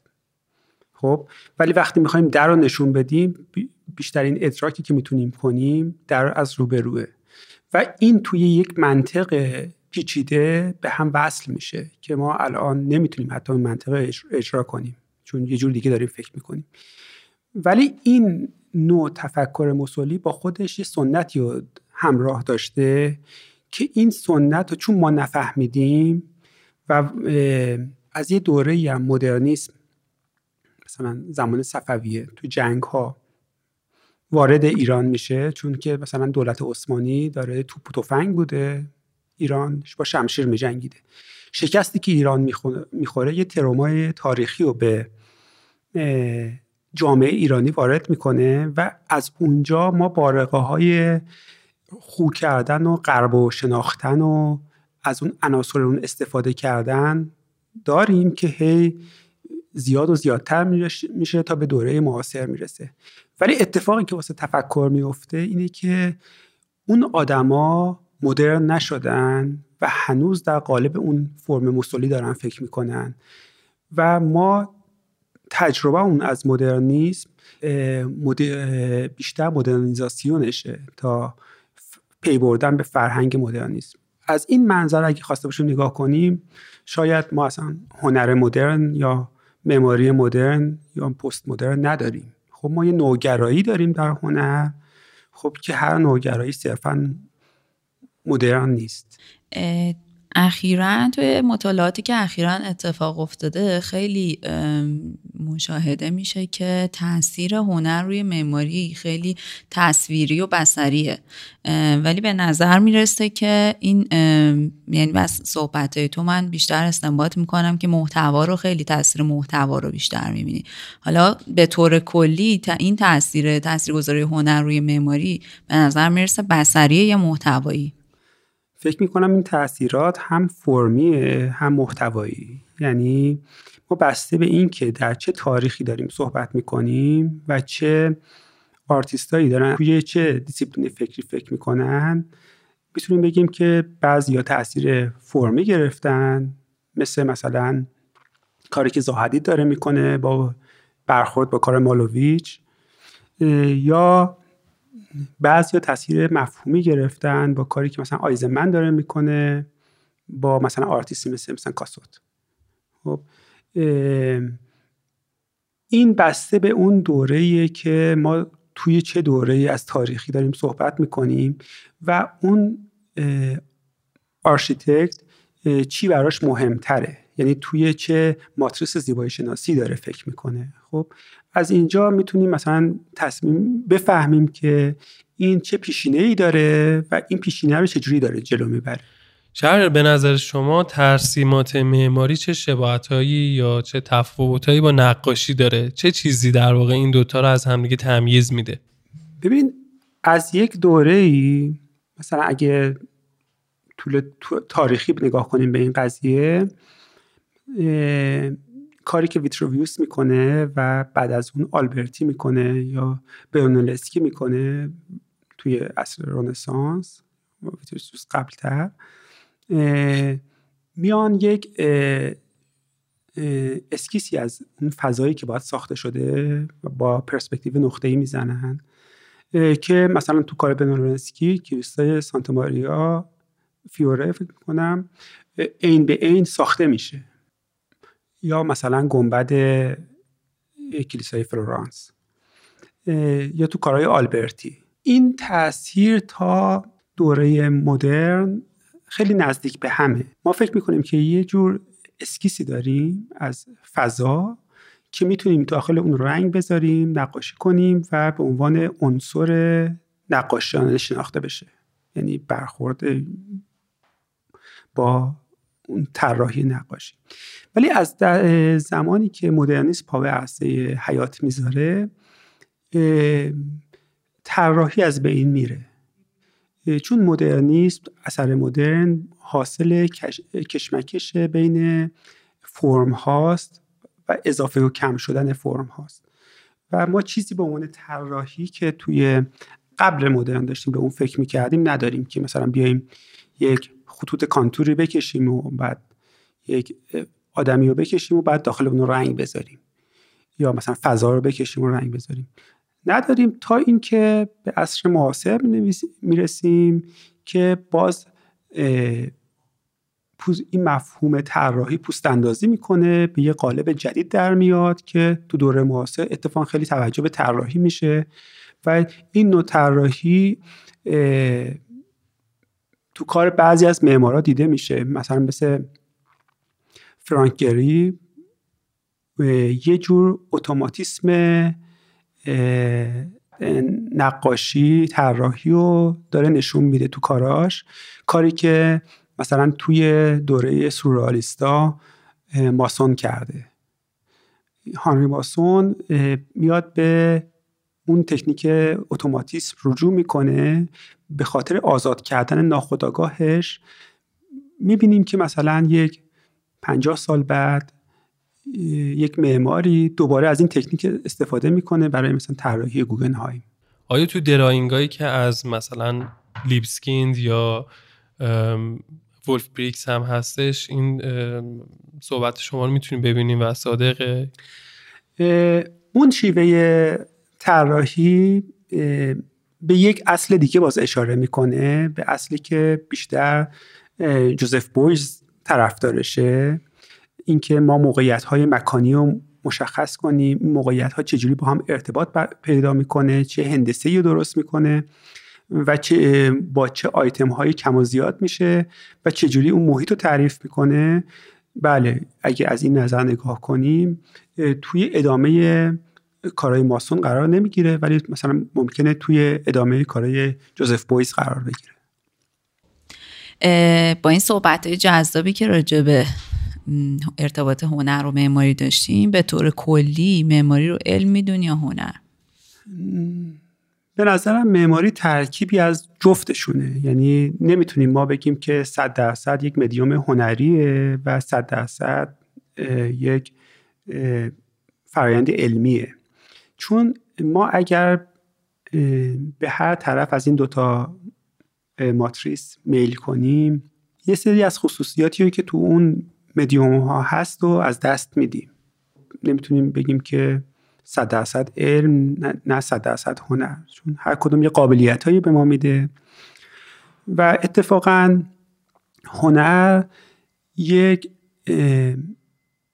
خب ولی وقتی میخوایم در رو نشون بدیم، بیشترین ادراکی که میتونیم کنیم در از روبروه و این توی یک منطق پیچیده به هم وصل میشه که ما الان نمیتونیم حتی منطقه اجرا کنیم، چون یه جور دیگه داریم فکر میکنیم. ولی این نوع تفکر مسلی با خودش یه سنتی رو همراه داشته که این سنت رو چون ما نفهمیدیم و از یه دوره هم مدرنیسم، مثلا زمان صفویه، تو جنگ ها وارد ایران میشه، چون که مثلا دولت عثمانی داره توپ و تفنگ بوده، ایران با شمشیر میجنگیده. شکستی که ایران میخوره یه ترومای تاریخی رو به جامعه ایرانی وارد میکنه و از اونجا ما بارقه های خو کردن و غرب و شناختن و از اون عناصر اون استفاده کردن داریم که هی زیاد و زیادتر میشه تا به دوره معاصر میرسه. ولی اتفاقی که واسه تفکر میفته اینه که اون آدما مدرن نشدن و هنوز در قالب اون فرم مسلی دارن فکر میکنن و ما تجربه اون از مدرنیسم بیشتر مدرنیزاسیونشه تا پی بردن به فرهنگ مدرنیسم. از این منظر اگه خواسته باشیم نگاه کنیم، شاید ما اصلا هنر مدرن یا معماری مدرن یا پست مدرن نداریم. خب ما یه نوگرایی داریم در هنر، خب که هر نوگرایی صرفاً مدرن نیست. اخیراً توی مطالعاتی که اخیراً اتفاق افتاده خیلی مشاهده میشه که تاثیر هنر روی معماری خیلی تصویری و بصریه، ولی به نظر میرسه که این یعنی بس صحبتای تو من بیشتر استنباط میکنم که محتوا رو خیلی تاثیر محتوا رو بیشتر میبینی. حالا به طور کلی تا این تاثیرگذاری هنر روی معماری به نظر میرسه بصریه یا محتوایی؟ فکر میکنم این تأثیرات هم فرمیه هم محتوایی. یعنی ما بسته به این که در چه تاریخی داریم صحبت میکنیم و چه آرتیستایی دارن توی چه دیسیپلین فکری فکر میکنن، میتونیم بگیم که بعضیا تأثیر فرمی گرفتن، مثلا کاری که زاهدی داره میکنه با برخورد با کار مالوویچ، یا بعضیا تاثیر مفهومی گرفتن با کاری که مثلا آیزنمن داره میکنه با مثلا آرتیستی مثل کاسوت. خب این بسته به اون دوره‌ایه که ما توی چه دوره‌ای از تاریخی داریم صحبت میکنیم و اون آرشیتکت چی براش مهمتره، یعنی توی چه ماتریس زیبایی شناسی داره فکر میکنه. خب از اینجا میتونیم مثلا تصمیم بفهمیم که این چه پیشینه‌ای داره و این پیشینه رو چجوری داره جلو میبره. شهریار، به نظر شما ترسیمات معماری چه شباهتایی یا چه تفاوتایی با نقاشی داره؟ چه چیزی در واقع این دوتا رو از همدیگه تمییز میده؟ ببین از یک دوره‌ای مثلا اگه طول تاریخی نگاه کنیم به این قضیه، کاری که ویتروویوس میکنه و بعد از اون آلبرتی میکنه یا برونلسکی میکنه توی عصر رنسانس، ویتروویوس قبلتر، میان یک اسکیسی از اون فضایی که باید ساخته شده و با پرسپکتیو نقطه‌ای میزنن که مثلا تو کار برونلسکی کلیسای سانتا ماریا فیوره فکر میکنم عین به عین ساخته میشه، یا مثلا گنبد کلیسای فلورانس یا تو کارهای آلبرتی. این تأثیر تا دوره مدرن خیلی نزدیک به همه. ما فکر میکنیم که یه جور اسکیسی داریم از فضا که میتونیم داخل اون رنگ بذاریم، نقاشی کنیم و به عنوان عنصر نقاشیانه شناخته بشه، یعنی برخورد با اون طراحی نقاشی. ولی از زمانی که مدرنیسم پا به عرصه حیات میذاره، طراحی از بین میره، چون مدرنیسم، اثر مدرن حاصل کشمکش بین فرم هاست و اضافه و کم شدن فرم هاست و ما چیزی به عنوان طراحی که توی قبل مدرن داشتیم به اون فکر میکردیم نداریم که مثلا بیایم یک خطوط کانتوری بکشیم و بعد یک آدمی رو بکشیم و بعد داخل اون رنگ بذاریم، یا مثلا فضا رو بکشیم و رنگ بذاریم، نداریم تا اینکه به عصر معاصر میرسیم که باز این مفهوم طراحی پوست اندازی میکنه، به یه قالب جدید در میاد که تو دوره معاصر اتفاقا خیلی توجه به طراحی میشه و این نوع طراحی تو کار بعضی از معمارا دیده میشه، مثلا مثل فرانک گری یه جور اتوماتیسم نقاشی طراحی رو داره نشون میده تو کاراش، کاری که مثلا توی دوره سورئالیستا ماسون کرده. هنری ماسون میاد به اون تکنیک اتوماتیسم رجوع میکنه به خاطر آزاد کردن ناخودآگاهش. میبینیم که مثلا 50 سال بعد یک معماری دوباره از این تکنیک استفاده میکنه برای مثلا طراحی گوگنهایم. آیا تو دراینگایی که از مثلا لیبسکیند یا ولف بریکس هم هستش این صحبت شما رو میتونیم ببینیم و صادقه؟ اون شیوه طراحی به یک اصل دیگه باز اشاره میکنه، به اصلی که بیشتر جوزف بویز طرفدارشه، اینکه ما موقعیت‌های مکانی رو مشخص کنیم، موقعیت‌ها چجوری با هم ارتباط پیدا میکنه، چه هندسه‌ای رو درست میکنه و چه با چه آیتم‌های کم و زیاد میشه و چجوری اون محیط رو تعریف میکنه. بله، اگه از این نظر نگاه کنیم توی ادامه کارهای ماسون قرار نمیگیره، ولی مثلا ممکنه توی ادامه کارهای جوزف بویز قرار بگیره. با این صحبت‌های جذابی که راجع به ارتباط هنر و معماری داشتیم، به طور کلی معماری رو علم میدون یا هنر؟ به نظرم معماری ترکیبی از جفتشونه، یعنی نمیتونیم ما بگیم که 100% یک مدیوم هنریه و 100% یک فرایند علمیه، چون ما اگر به هر طرف از این دوتا ماتریس میل کنیم یه سری از خصوصیاتی که تو اون مدیوم ها هست و از دست میدیم. نمیتونیم بگیم که 100% علم، نه 100% هنر، چون هر کدوم یه قابلیت هایی به ما میده. و اتفاقا هنر یک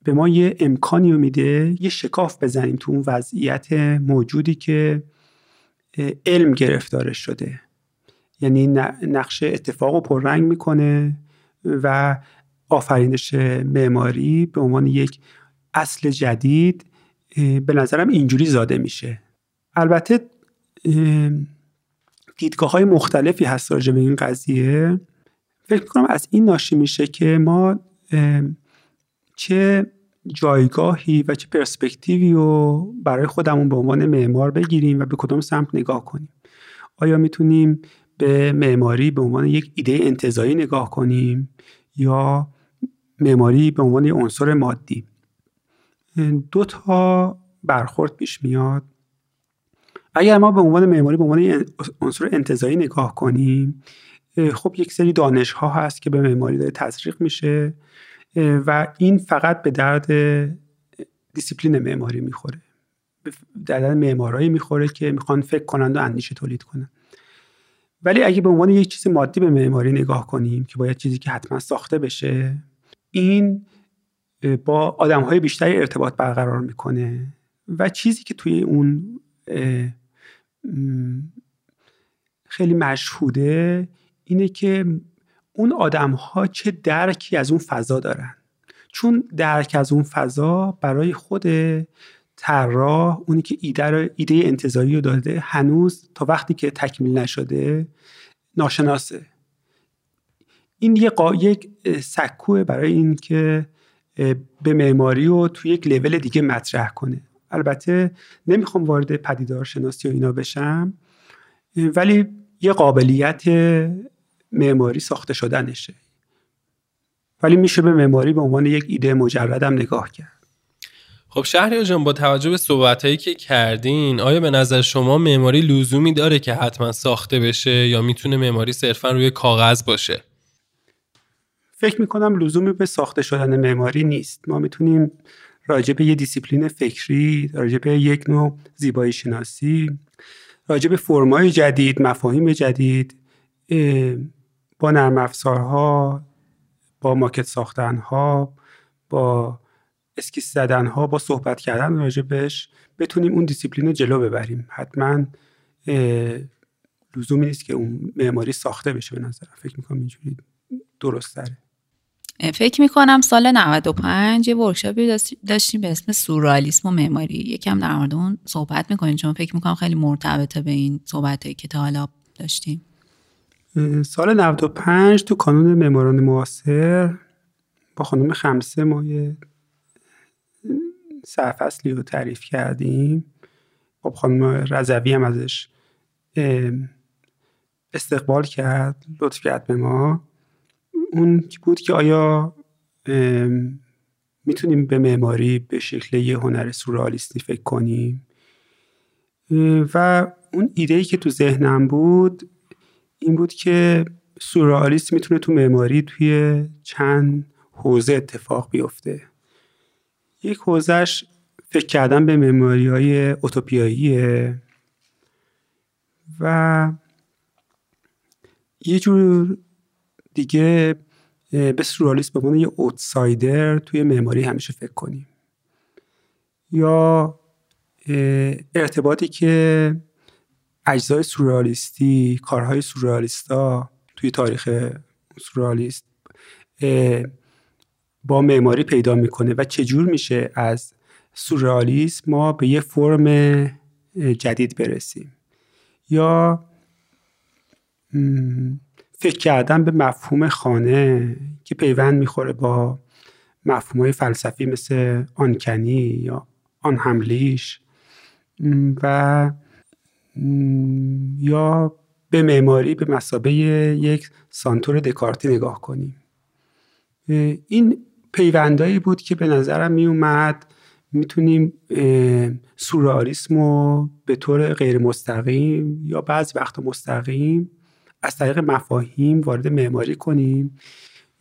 به ما یه امکانی رو میده یه شکاف بزنیم تو اون وضعیت موجودی که علم گرفتارش شده، یعنی نقشه اتفاق رو پررنگ میکنه و آفرینش معماری به عنوان یک اصل جدید به نظرم اینجوری زاده میشه. البته دیدگاه‌های مختلفی هست راجع به این قضیه. فکر می‌کنم از این ناشی میشه که ما چه جایگاهی و چه پرسپکتیوی رو برای خودمون به عنوان معمار بگیریم و به کدوم سمت نگاه کنیم. آیا میتونیم به معماری به عنوان یک ایده انتزاعی نگاه کنیم یا معماری به عنوان یک عنصر مادی؟ دو تا برخورد پیش میاد. اگر ما به عنوان معماری به عنوان عنصر انتزاعی نگاه کنیم، خب یک سری دانش ها هست که به معماری داره تزریق میشه و این فقط به درد دیسیپلین معماری میخوره، در درد معمارایی میخوره که میخوان فکر کنند و اندیشه تولید کنند. ولی اگه به عنوان یک چیز مادی به معماری نگاه کنیم که باید چیزی که حتما ساخته بشه، این با آدم‌های بیشتری ارتباط برقرار میکنه و چیزی که توی اون خیلی مشهوده اینه که اون آدم‌ها چه درکی از اون فضا دارن، چون درک از اون فضا برای خود طراح، اونی که ایده انتزاعی رو داده، هنوز تا وقتی که تکمیل نشده ناشناسه. این یک سکوه برای این که به معماری رو توی یک لول دیگه مطرح کنه. البته نمیخوام وارد پدیدارشناسی و اینا بشم، ولی یه قابلیت معماری ساخته شدنشه، ولی میشه به معماری به عنوان یک ایده مجرد هم نگاه کرد. خب شهریار جان، با توجه به صحبت‌هایی که کردین، آیا به نظر شما معماری لزومی داره که حتما ساخته بشه یا میتونه معماری صرفاً روی کاغذ باشه؟ فکر می‌کنم لزومی به ساخته شدن معماری نیست. ما میتونیم راجع به یه دیسیپلین فکری، راجع به یک نوع زیبایی شناسی، راجع به فرم‌های جدید، مفاهیم جدید، با نرم افزارها، با ماکت ساختن‌ها، با اسکیس زدن‌ها، با صحبت کردن راجع بهش بتونیم اون دیسیپلین رو جلو ببریم. حتما لزومی نیست که اون معماری ساخته بشه. به نظرم فکر می‌کنم اینجوری درست تره. فکر می‌کنم سال 95 یه ورکشاپی داشتیم به اسم سورئالیسم و معماری. یکم در مورد اون صحبت می‌کنیم، چون فکر می‌کنم خیلی مرتبطه به این صحبتایی که تا حالا داشتیم. سال 95 تو کانون معماران معاصر با خانم خمسه ما سرفصلی رو تعریف کردیم. خب خانم رضوی هم ازش استقبال کرد، لطف کرد به ما. اون بود که آیا میتونیم به معماری به شکل یه هنر سورئالیستی فکر کنیم؟ و اون ایده‌ای که تو ذهنم بود این بود که سورئالیسم میتونه تو معماری توی چند حوزه اتفاق بیفته. یک حوزه‌اش فکر کردن به معماری‌های اوتوپیاییه و یه جور دیگه به سورئالیسم به عنوان یه اوتسایدر توی معماری همیشه فکر کنیم، یا ارتباطی که اجزای سورئالیستی، کارهای سورئالیستا توی تاریخ سورئالیست با معماری پیدا میکنه و چجور میشه از سورئالیسم ما به یه فرم جدید برسیم، یا فکر کردن به مفهوم خانه که پیوند میخوره با مفهوم‌های فلسفی مثل آنکنی یا آن حملیش، و یا به معماری به مثابه یک سانتور دکارتی نگاه کنیم. این پیوندایی بود که به نظرم می اومد میتونیم سورئالیسم رو به طور غیر مستقیم یا بعضی وقتا مستقیم از طریق مفاهیم وارد معماری کنیم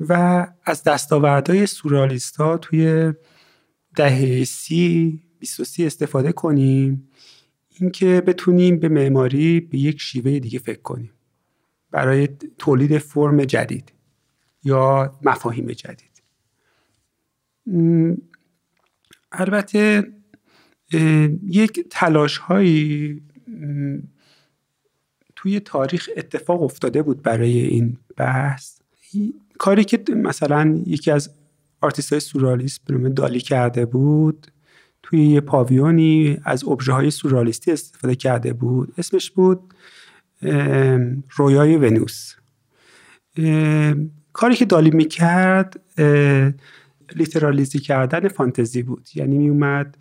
و از دستاوردهای سورئالیست‌ها توی دهه 20 و 30 استفاده کنیم، اینکه بتونیم به معماری به یک شیوه دیگه فکر کنیم برای تولید فرم جدید یا مفاهیم جدید. البته یک تلاش هایی توی تاریخ اتفاق افتاده بود برای این بحث. کاری که مثلا یکی از آرتیست‌های سورئالیست به نام دالی کرده بود، توی یه پاویونی از ابژه‌های سورئالیستی استفاده کرده بود، اسمش بود رویای ونوس. کاری که دالی میکرد لیترالیزی کردن فانتزی بود، یعنی میومد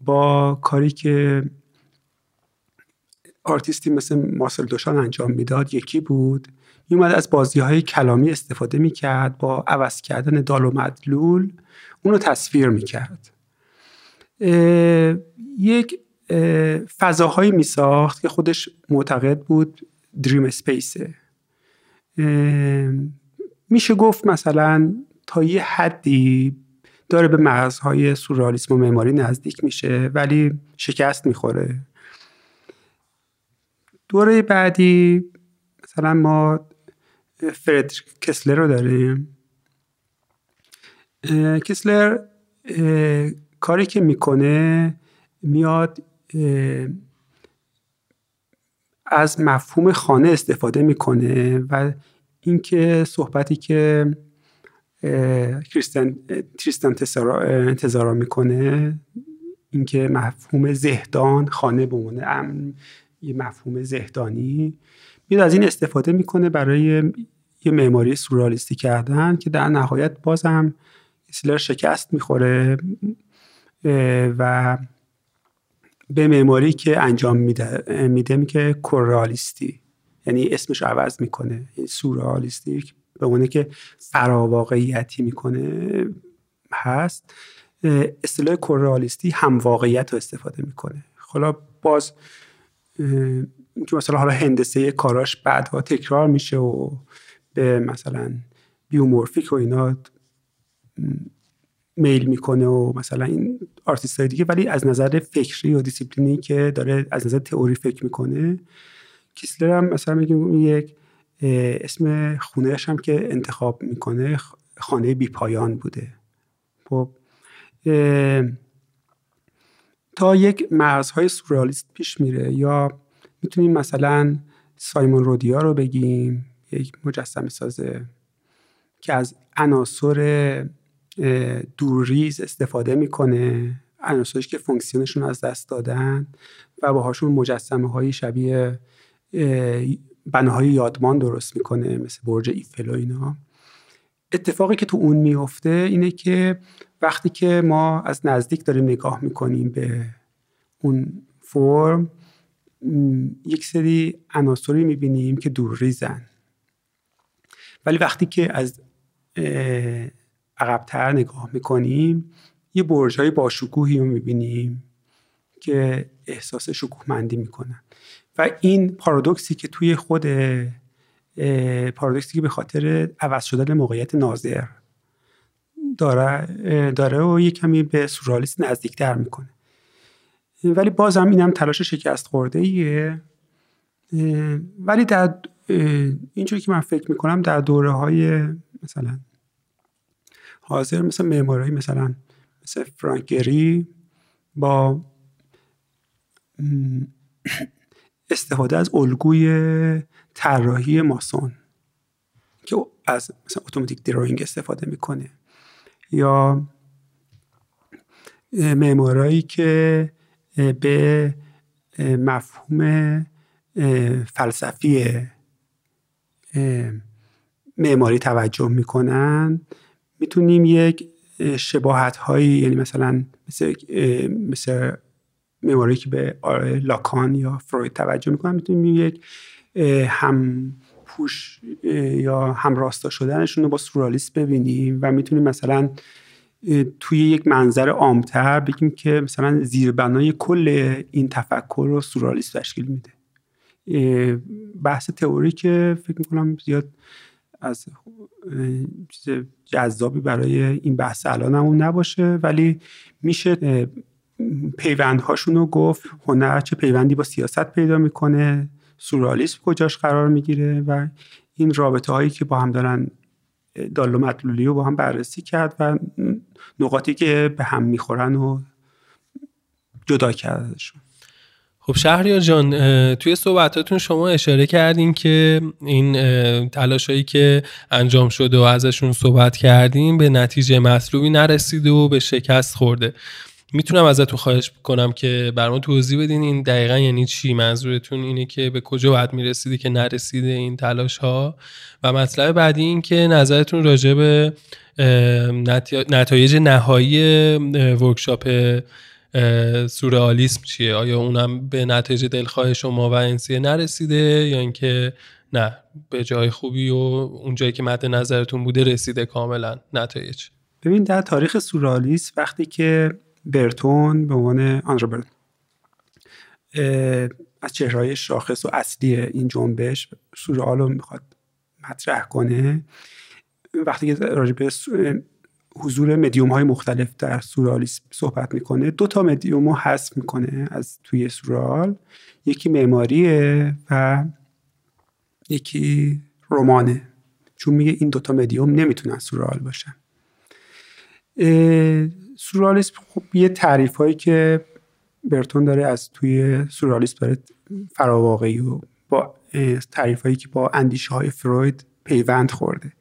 با کاری که آرتیستی مثل ماسل دوشان انجام میداد یکی بود، میومد از بازی‌های کلامی استفاده میکرد، با عوض کردن دال و مدلول اونو تصویر میکرد. یک فضاهایی میساخت که خودش معتقد بود دریم اسپیسه. میشه گفت مثلا تا یه حدی داره به مغزهای سورئالیسم و معماری نزدیک میشه، ولی شکست میخوره. دوره بعدی مثلا ما فردریک کیسلر رو داریم. کیسلر کاری که میکنه میاد از مفهوم خانه استفاده میکنه و اینکه صحبتی که تریستان تزارا میکنه، اینکه مفهوم زهدان خانه بمونه، یه مفهوم زهدانی، میاد از این استفاده میکنه برای یه معماری سورئالیستی کردن که در نهایت بازم کیسلر شکست میخوره و به معماری که انجام میده میگه کورئالیستی، یعنی اسمش عوض میکنه، یعنی سورئالیستی به اونه که فراواقعیتی میکنه هست. اصطلاح کورئالیستی هم واقعیت رو استفاده میکنه. حالا باز که مثلا حالا هندسه کاراش بعدها تکرار میشه و به مثلا بیومورفیک و اینا میل میکنه و مثلا این آرتیست های دیگه، ولی از نظر فکری و دیسیپلینی که داره از نظر تئوری فکر میکنه. کیسلر هم مثلا میگه یک اسم خونهش هم که انتخاب میکنه خانه بی پایان بوده. خب تا یک مرزهای سورئالیست پیش میره، یا میتونیم مثلا سایمون رودیا رو بگیم، یک مجسمه سازه که از عناصر دورریز استفاده میکنه، عناصری که فونکسیونشون از دست دادن و باهاشون مجسمه‌های شبیه بناهای یادمان درست میکنه مثل برج ایفل و اینا. اتفاقی که تو اون میفته اینه که وقتی که ما از نزدیک داریم نگاه میکنیم به اون فرم، یک سری عناصری میبینیم که دور ریزن، ولی وقتی که از عقب‌تر نگاه میکنیم یه برج‌های باشکوهی رو میبینیم که احساس شکوهمندی میکنن. و این پارادوکسی که توی خود پارادوکسی که به خاطر عوض شدن موقعیت ناظر داره و یک کمی به سورئالیسم نزدیک‌تر میکنه. ولی باز هم اینم تلاش شکست خورده ایه. ولی در اینجوری که من فکر میکنم در دوره‌های مثلا حاضر، مثلا معماری مثلا فرانک گری با استفاده از الگوی طراحی ماسون که از مثلا اتوماتیک دراینگ استفاده میکنه، یا معماری که به مفهوم فلسفی معماری توجه میکنن، میتونیم یک شباهت هایی، یعنی مثلا مثل معماری که به لاکان یا فروید توجه میکنن، میتونیم یک هم پوش یا هم راستا شدنشون رو با سورئالیسم ببینیم و میتونیم مثلا توی یک منظر عام‌تر بگیم که مثلا زیربنای کل این تفکر رو سورئالیسم تشکیل میده. بحث تئوری که فکر میکنم زیاد از چیز جذابی برای این بحث الان هم نباشه، ولی میشه پیوندهاشون رو گفت. هنر چه پیوندی با سیاست پیدا میکنه، سورئالیسم کجاش قرار میگیره، و این رابطه هایی که با هم دارن دال و مدلولی رو با هم بررسی کرد و نقاطی که به هم میخورن و جدا کردشون. خب شهریار جان، توی صحبتاتون شما اشاره کردین که این تلاشایی که انجام شده و ازشون صحبت کردیم به نتیجه مطلوبی نرسید و به شکست خورده. میتونم ازتون خواهش کنم که برام توضیح بدین این دقیقا یعنی چی؟ منظورتون اینه که به کجا باید میرسیدی که نرسیده این تلاش ها؟ و مطلب بعدی این که نظرتون راجع به نتایج نهایی ورکشاپ سورئالیسم چیه؟ آیا اونم به نتایج دلخواه شما و انسیه نرسیده، یا اینکه نه به جای خوبی و اونجایی که مد نظرتون بوده رسیده کاملا نتایج؟ ببین در تاریخ سورئالیسم وقتی که برتون به عنوان آندره برتون از چهره‌های شاخص و اصلی این جنبش سورئال رو میخواد مطرح کنه، وقتی که راجع به حضور مدیوم‌های مختلف در سورئالیسم صحبت میکنه، دو تا مدیوم رو حذف میکنه از توی سورئال، یکی معماریه و یکی رمانه، چون میگه این دو تا مدیوم نمیتونن سورئال باشن. سورئالیسم خب یه تعریفایی که برتون داره از توی سورئالیسم داره فراواقعی و با تعریفایی که با اندیشه‌های فروید پیوند خورده،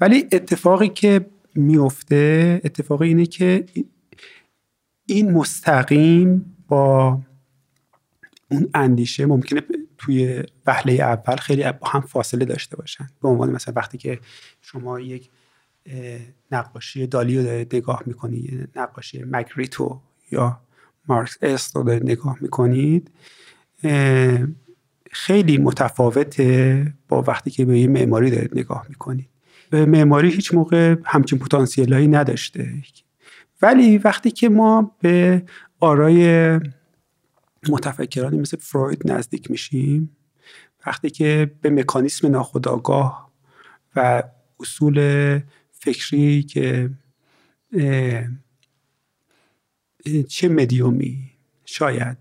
ولی اتفاقی که میفته اتفاقی اینه که این مستقیم با اون اندیشه ممکنه توی وهله اول خیلی با هم فاصله داشته باشن. به عنوان مثلا وقتی که شما یک نقاشی دالی رو داره نگاه میکنید، نقاشی مگریتو یا مارکس است رو داره نگاه میکنید، خیلی متفاوته با وقتی که به یه معماری داره نگاه میکنید. معماری هیچ موقع همچین پتانسیلایی نداشته، ولی وقتی که ما به آرای متفکرانی مثل فروید نزدیک میشیم، وقتی که به مکانیسم ناخودآگاه و اصول فکری که چه مدیومی شاید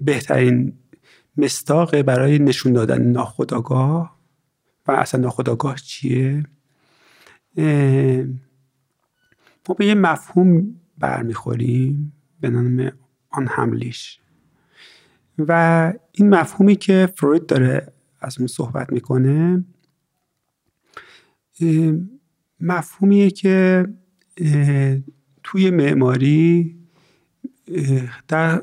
بهترین مصداق برای نشون دادن ناخودآگاه و اصلا ناخودآگاه چیه، ما به یه مفهوم برمیخوریم به نام آن هملیش، و این مفهومی که فروید داره از اون صحبت میکنه مفهومیه که توی معماری در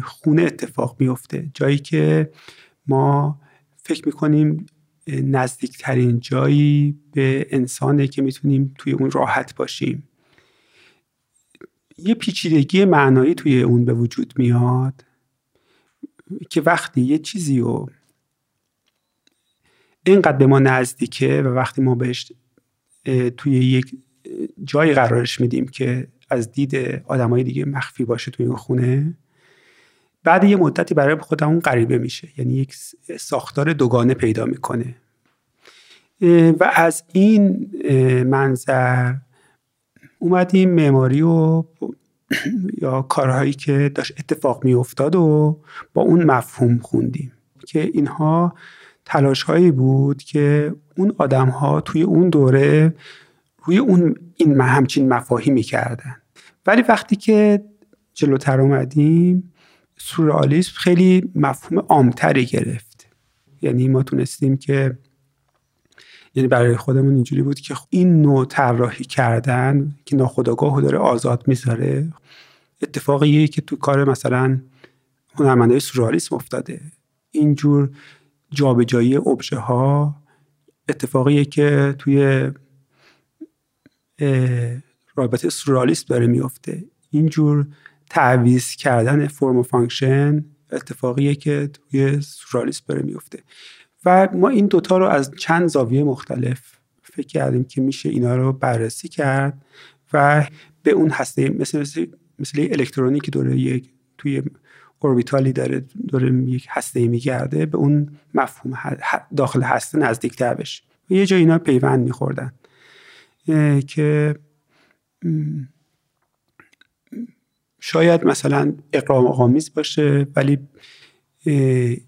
خونه اتفاق میفته، جایی که ما فکر میکنیم نزدیکترین جایی به انسانه که میتونیم توی اون راحت باشیم. یه پیچیدگی معنایی توی اون به وجود میاد که وقتی یه چیزی رو اینقدر به ما نزدیکه و وقتی ما بهش توی یک جایی قرارش میدیم که از دید آدمای دیگه مخفی باشه توی اون خونه، بعد یه مدتی برای خودمون غریبه میشه، یعنی یک ساختار دوگانه پیدا میکنه. و از این منظر اومدیم معماری و یا کارهایی که داشت اتفاق میافتاد و با اون مفهوم خوندیم که اینها تلاش‌هایی بود که اون آدم‌ها توی اون دوره روی اون این همچین مفاهیمی کردن. ولی وقتی که جلوتر اومدیم سورئالیسم خیلی مفهوم عامتری گرفت، یعنی ما تونستیم که، یعنی برای خودمون اینجوری بود که این نوع طراحی کردن که ناخودآگاهو داره آزاد میذاره اتفاقیه که تو کار مثلا هنرمندای سورئالیسم افتاده. اینجور جابجایی ابژه ها اتفاقیه که توی رابطه سورئالیسم داره میفته. اینجور تعویض کردن فرم و فانکشن اتفاقیه که توی سورئالیسم داره میفته. و ما این دوتا رو از چند زاویه مختلف فکر کردیم که میشه اینا رو بررسی کرد و به اون هسته مثل الکترونی که دوره یک توی اوربیتالی داره دوره یک هسته میگرده به اون مفهوم داخل هسته نزدیک‌تر بشه. یه جای اینا پیوند می‌خوردن که شاید مثلا اغراق‌آمیز باشه، ولی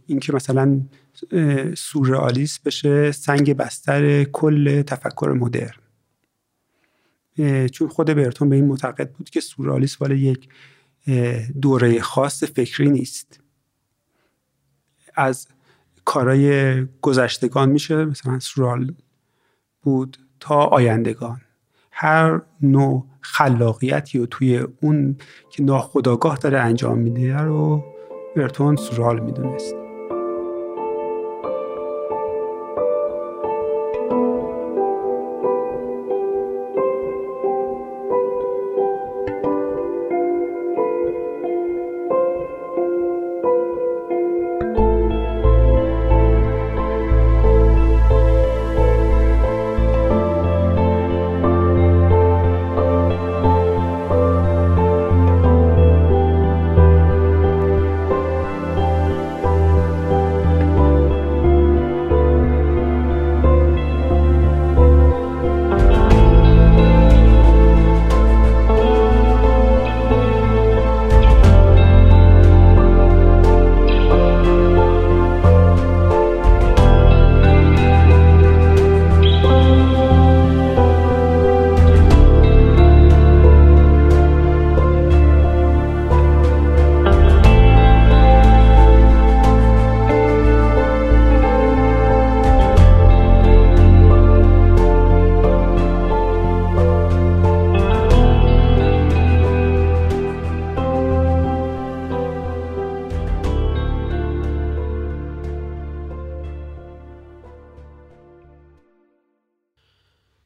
این که مثلا سورئالیسم بشه سنگ بستر کل تفکر مدرن، چون خود برتون به این معتقد بود که سورئالیسم ولی یک دوره خاص فکری نیست، از کارهای گذشتگان میشه مثلا سورئال بود تا آیندگان، هر نوع خلاقیتی رو توی اون که ناخودآگاه داره انجام میده رو برتون سورئال میدونست.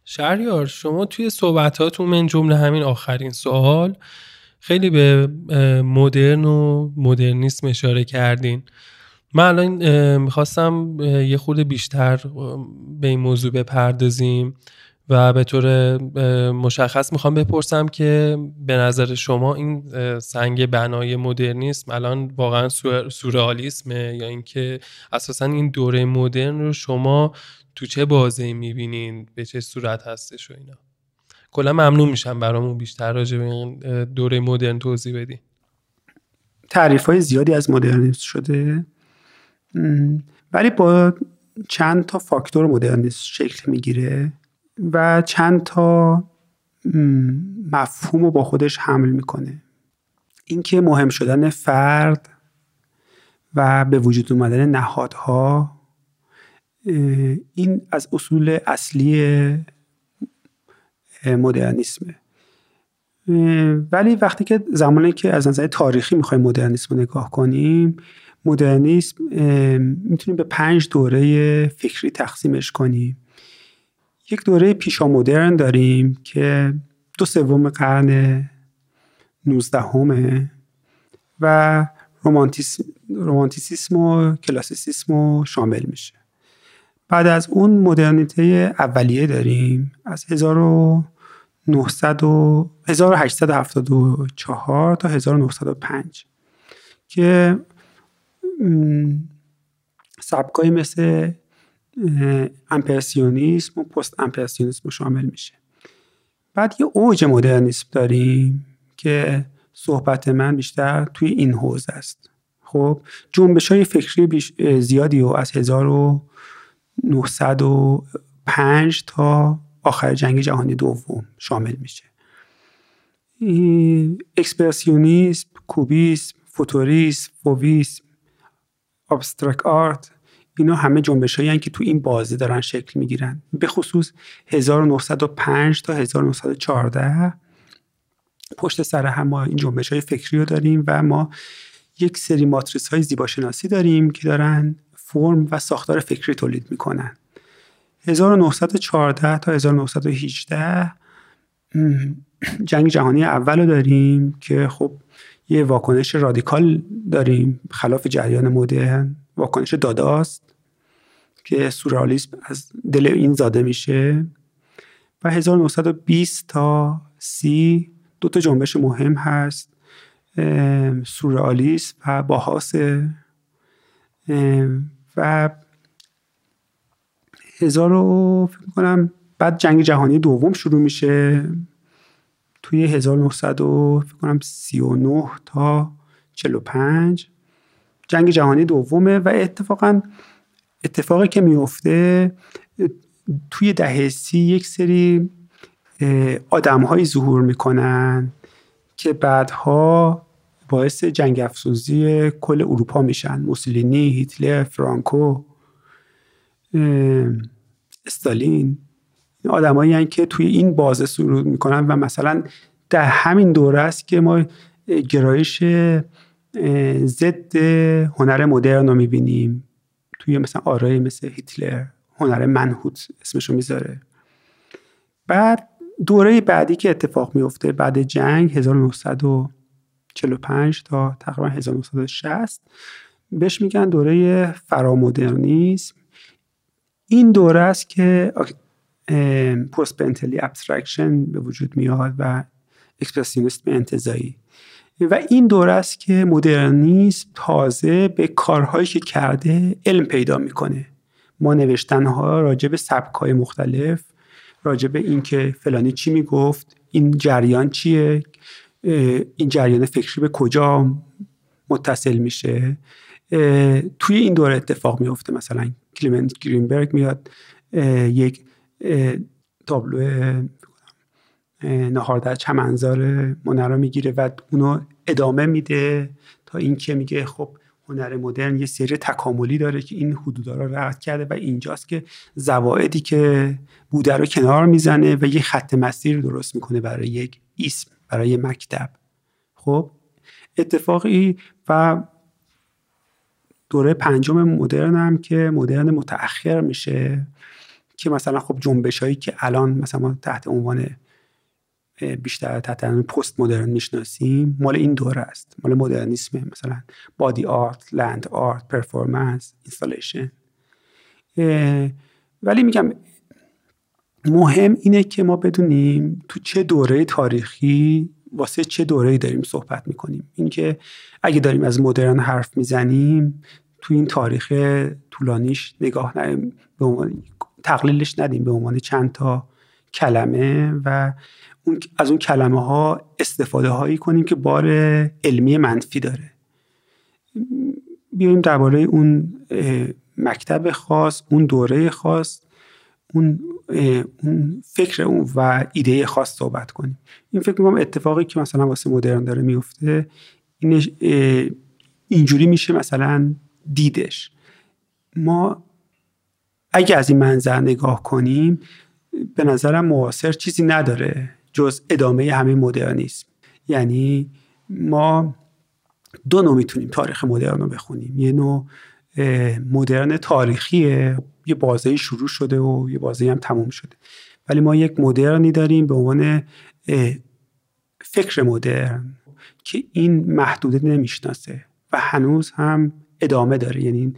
شهریار، شما توی صحبتاتون من جمله همین آخرین سوال خیلی به مدرن و مدرنیسم اشاره کردین. من الان میخواستم یه خورده بیشتر به این موضوع بپردازیم و به طور مشخص میخوام بپرسم که به نظر شما این سنگ بنای مدرنیسم الان واقعا سورئالیسمه یا اینکه اساسا این دوره مدرن رو شما تو چه بازه‌ای می‌بینین، به چه صورت هستش و اینا؟ کلا ممنون میشم برامون بیشتر راجع به این دوره مدرن توضیح بدین. تعریف‌های زیادی از مدرنیسم شده ولی با چند تا فاکتور مدرنیسم شکل میگیره و چند تا مفهوم رو با خودش حمل میکنه. اینکه مهم شدن فرد و به وجود اومدن نهادها، این از اصول اصلی مدرنیسمه. ولی وقتی که زمانی که از نظر تاریخی میخوایم مدرنیسم رو نگاه کنیم، مدرنیسم میتونیم به 5 دوره فکری تقسیمش کنیم. یک دوره پیشا مدرن داریم که 2/3 قرن 19 و رومانتیسیسم و کلاسیسیسم رو شامل میشه. بعد از اون مدرنیته اولیه داریم از 1874 تا 1905 که سبکایی مثل امپرسیونیسم و پست امپرسیونیسم شامل میشه. بعد یه اوج مدرنیسم داریم که صحبت من بیشتر توی این حوزه است. خب جنبش‌های فکری زیادی و از 1905 تا آخر جنگ جهانی دوم شامل میشه. اکسپرسیونیسم، کوبیسم، فوتوریسم، فوویسم، ابسترکت آرت، اینا همه جنبش‌هایی هستند که تو این بازه دارن شکل میگیرن. به خصوص 1905 تا 1914 پشت سر هم ما این جنبش‌های فکری رو داریم و ما یک سری ماتریس‌های زیباشناسی داریم که دارن فرم و ساختار فکری تولید میکنن. 1914 تا 1918 جنگ جهانی اول رو داریم که خب یه واکنش رادیکال داریم خلاف جریان مدرن، واکنش داداست که سورئالیسم از دل این زاده میشه. و 1920 تا 30 دوتا جنبش مهم هست، سورئالیسم و باهاسه. و 1000 فکر می‌کنم بعد جنگ جهانی دوم شروع میشه توی 1939 تا 45 جنگ جهانی دومه. و اتفاقا اتفاقی که میفته توی دهه 30 یک سری آدم‌های ظهور میکنن که بعدها باعث جنگ افسوزی کل اروپا میشن. موسولینی، هیتلر، فرانکو، استالین، آدمایی هستند که توی این بازه سرود میکنن. و مثلا در همین دوره است که ما گرایش ضد هنر مدرن رو میبینیم توی مثلا آرای مثل هیتلر، هنر منحوت اسمشو میذاره. بعد دوره بعدی که اتفاق میفته بعد جنگ 1945 تا تقریبا 1960 بهش میگن دوره فرامدرنیسم. این دوره است که پست پنتلی ابسترکشن به وجود میاد و اکسپرسیونیسم انتزاعی. و این دوره است که مدرنیسم تازه به کارهایی که کرده علم پیدا میکنه. ما نوشتنها راجع به سبک‌های مختلف، راجع به این که فلانی چی میگفت، این جریان چیه، این جریان فکری به کجا متصل میشه، توی این دوره اتفاق میفته. مثلا کلیمنت گرینبرگ میاد یک تابلو نهار در چمنزار منه رو میگیره و اونو ادامه میده تا این که میگه خب هنر مدرن یه سری تکاملی داره که این حدودا رو رعایت کرده و اینجاست که زوائدی که بوده رو کنار میزنه و یه خط مسیر درست میکنه برای یک اسم، برای یک مکتب. خب اتفاقی و دوره پنجم مدرن هم که مدرن متأخر میشه که مثلا خب جنبش هایی که الان مثلا ما تحت عنوان بیشتر تحت عنوان پست مدرن میشناسیم مال این دوره است، مال مدرنیسمه. مثلا بادی آرت، لند آرت، پرفورمنس، اینستالیشن. ولی میگم مهم اینه که ما بدونیم تو چه دوره تاریخی واسه چه دوره‌ای داریم صحبت میکنیم. اینکه اگه داریم از مدرن حرف میزنیم تو این تاریخ طولانیش نگاه ندیم، به عنوان تقلیلش ندیم به عنوان چند تا کلمه و از اون کلمه ها استفاده هایی کنیم که بار علمی منفی داره. بیایم درباره اون مکتب خاص، اون دوره خاص، اون فکر اون و ایده خاص صحبت کنیم. این فکر می‌کنم اتفاقی که مثلا واسه مدرن داره میفته اینجوری میشه مثلا دیدش. ما اگه از این منظر نگاه کنیم به نظرم معاصر چیزی نداره جز ادامه همین مدرنیسم. یعنی ما دو نوع میتونیم تاریخ مدرن رو بخونیم. یه نوع مدرن تاریخیه، یه بازه شروع شده و یه بازه هم تموم شده. ولی ما یک مدرنی داریم به عنوان فکر مدرن که این محدوده نمیشناسه و هنوز هم ادامه داره. یعنی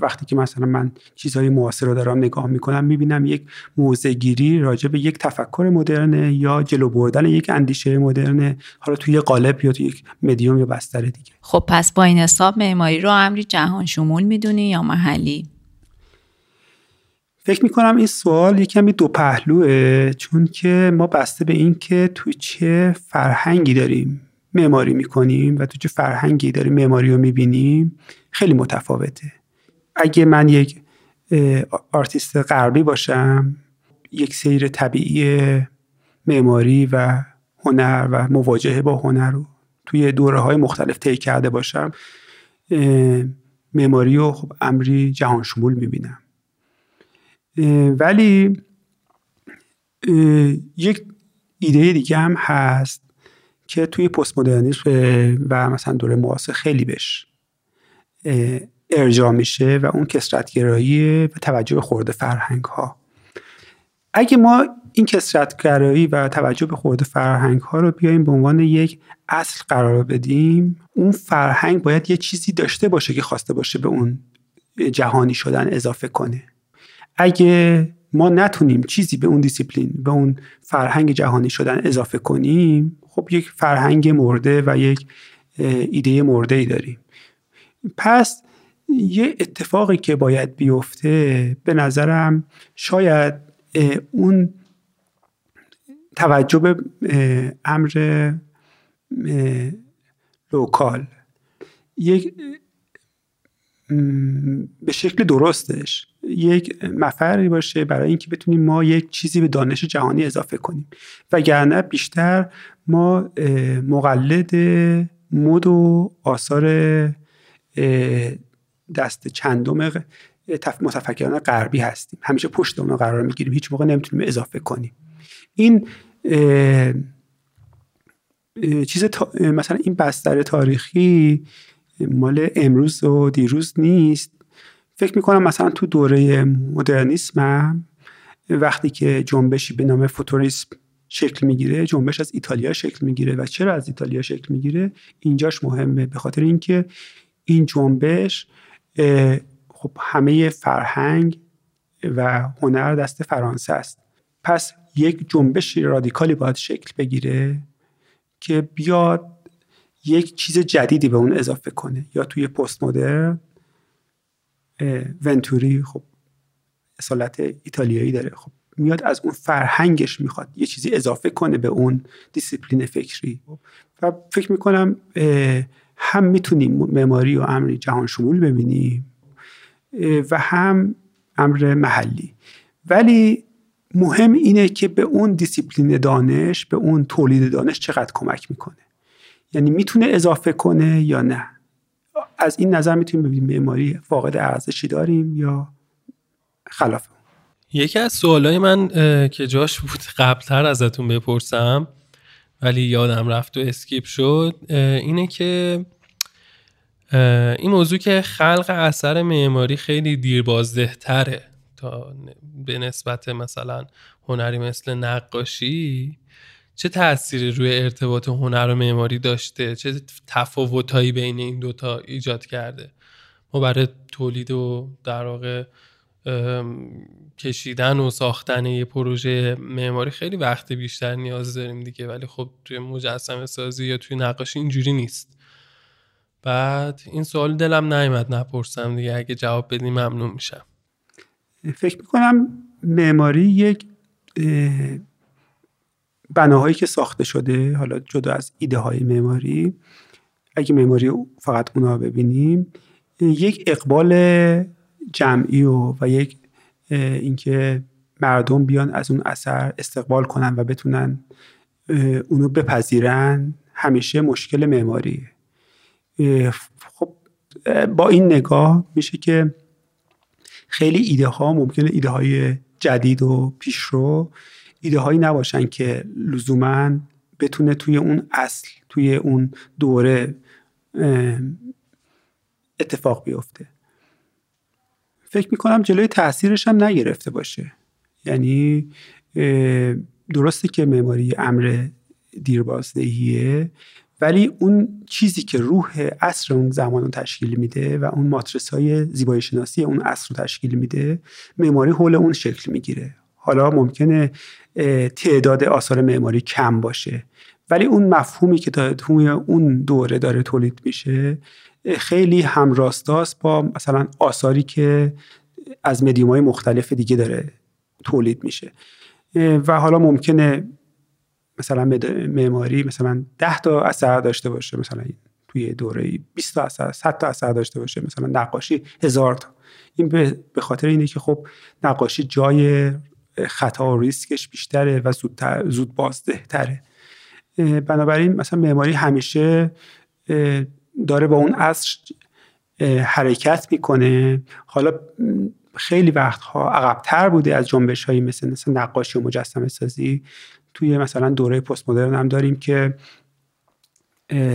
وقتی که مثلا من چیزهای معاصر رو دارم نگاه میکنم، میبینم یک موضع‌گیری راجع به یک تفکر مدرنه یا جلو بردن یک اندیشه مدرنه، حالا توی یه قالب یا توی یک مدیوم یا بستر دیگه. خب پس با این حساب معماری رو امری جهان شمول میدونی یا محلی؟ فکر میکنم این سوال یکم دو پهلوه، چون که ما بسته به این که توی چه فرهنگی داریم معماری میکنیم و توی چه فرهنگی داریم معماری رو میبینیم خیلی متفاوته. اگه من یک آرتیست غربی باشم، یک سیر طبیعی معماری و هنر و مواجهه با هنر رو توی دوره‌های مختلف طی کرده باشم، معماری رو خب امری جهان شمول می‌بینم. ولی یک ایده دیگه هم هست که توی پست مدرنیسم و مثلا دوره معاصر خیلی بهش ارجاع میشه و اون کثرت‌گرایی و توجه به خورد فرهنگ ها. اگه ما این کثرت‌گرایی و توجه به خورد فرهنگ ها رو بیایم به عنوان یک اصل قرار بدیم، اون فرهنگ باید یه چیزی داشته باشه که خواسته باشه به اون جهانی شدن اضافه کنه. اگه ما نتونیم چیزی به اون دیسیپلین، به اون فرهنگ جهانی شدن اضافه کنیم، خب یک فرهنگ مرده و یک ایده مرده‌ای داریم. پس یه اتفاقی که باید بیفته به نظرم شاید اون توجه به امر لوکال، یک به شکل درستش یک مفری باشه برای اینکه بتونیم ما یک چیزی به دانش جهانی اضافه کنیم، وگرنه بیشتر ما مقلد مد و آثار دست چندم متفکران غربی هستیم، همیشه پشت اونا قرار میگیریم، هیچ موقع نمیتونیم اضافه کنیم. این مثلا این بستر تاریخی مال امروز و دیروز نیست. فکر میکنم مثلا تو دوره مدرنیسم وقتی که جنبشی به نام فوتوریسم شکل میگیره، جنبش از ایتالیا شکل میگیره. و چرا از ایتالیا شکل میگیره؟ اینجاش مهمه، به خاطر اینکه این جنبش خب همه فرهنگ و هنر دست فرانسه است. پس یک جنبش رادیکالی باید شکل بگیره که بیاد یک چیز جدیدی به اون اضافه کنه. یا توی پست مدرن ونتوری خب اصالت ایتالیایی داره، خب میاد از اون فرهنگش میخواد یه چیزی اضافه کنه به اون دیسیپلین فکری. و فکر میکنم هم میتونیم معماری و امر جهان شمول ببینیم و هم امر محلی. ولی مهم اینه که به اون دیسیپلین دانش، به اون تولید دانش چقدر کمک میکنه، یعنی میتونه اضافه کنه یا نه. از این نظر میتونیم ببینیم معماری فاقد ارزشی داریم یا خلافه. یکی از سوالای من که جاش بود قبلتر ازتون بپرسم ولی یادم رفت و اسکیپ شد، اینه که این موضوع که خلق اثر معماری خیلی دیر بازده‌تره تا به نسبت مثلا هنری مثل نقاشی، چه تأثیری روی ارتباط هنر و معماری داشته؟ چه تفاوتایی بین این دوتا ایجاد کرده؟ ما برای تولید و در واقع کشیدن و ساختن یه پروژه معماری خیلی وقت بیشتر نیاز داریم دیگه، ولی خب توی مجسمه سازی یا توی نقاشی اینجوری نیست. بعد این سوال دلم نیامد نپرسم دیگه، اگه جواب بدیم ممنون میشم. فکر میکنم معماری یک بناهایی که ساخته شده، حالا جدا از ایده های معماری، اگه معماری فقط اونا ببینیم، یک اقبال جمعی و یک اینکه مردم بیان از اون اثر استقبال کنن و بتونن اونو بپذیرن همیشه مشکل معماریه. خب با این نگاه میشه که خیلی ایده ها ممکنه ایده های جدید و پیشرو ایده هایی نباشن که لزوماً بتونه توی اون اصل، توی اون دوره اتفاق بیفته. فکر میکنم جلوی تأثیرش هم نگرفته باشه. یعنی درسته که معماری امر دیربازدهیه، ولی اون چیزی که روح عصر اون زمان رو تشکیل میده و اون ماتریس‌های زیبایی شناسی اون عصر رو تشکیل میده، معماری حول اون شکل میگیره. حالا ممکنه تعداد آثار معماری کم باشه، ولی اون مفهومی که توی اون دوره داره تولید میشه خیلی همراستاست با مثلا آثاری که از مدیوم‌های مختلف دیگه داره تولید میشه. و حالا ممکنه مثلا معماری مثلا 10 تا اثر داشته باشه، مثلا توی دوره 20 تا اثر، 100 تا اثر داشته باشه، مثلا نقاشی 1000 تا. این به خاطر اینه که خب نقاشی جای خطا و ریسکش بیشتره و زود بازده‌تره. بنابراین مثلا معماری همیشه داره با اون عصر حرکت میکنه. حالا خیلی وقتها عقب‌تر بوده از جنبش‌هایی مثل نقاشی و مجسمه سازی. توی مثلا دوره پست مدرن هم داریم که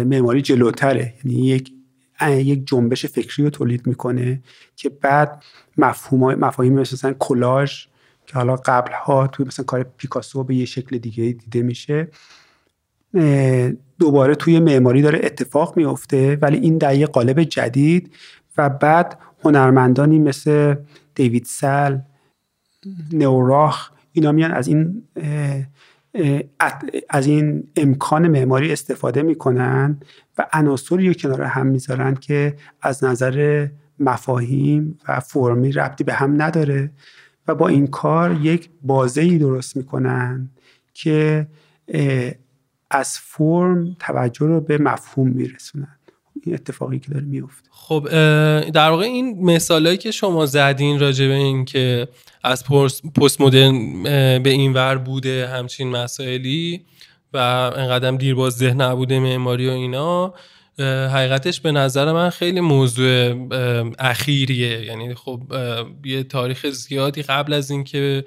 معماری جلوتره، یعنی یک جنبش فکری رو تولید میکنه که بعد مفاهیم مثلا کولاژ که حالا قبلها توی مثلا کار پیکاسو به یه شکل دیگه دیده میشه، دوباره توی معماری داره اتفاق میفته، ولی این در یه قالب جدید. و بعد هنرمندانی مثل دیوید سال، نوراخ، اینا میان از این امکان معماری استفاده میکنن و عناصری رو کنار هم میذارن که از نظر مفاهیم و فرمی ربطی به هم نداره و با این کار یک بازه‌ای درست میکنن که از فرم توجه رو به مفهوم میرسونن. این اتفاقی که داره میفته. خب در واقع این مثالایی که شما زدین راجع به این که از پست مدرن به این ور بوده همچین مسائلی و انقدرم دیرباز ذهن نبوده معماری و اینا، حقیقتش به نظر من خیلی موضوع اخیریه. یعنی خب یه تاریخ زیادی قبل از این که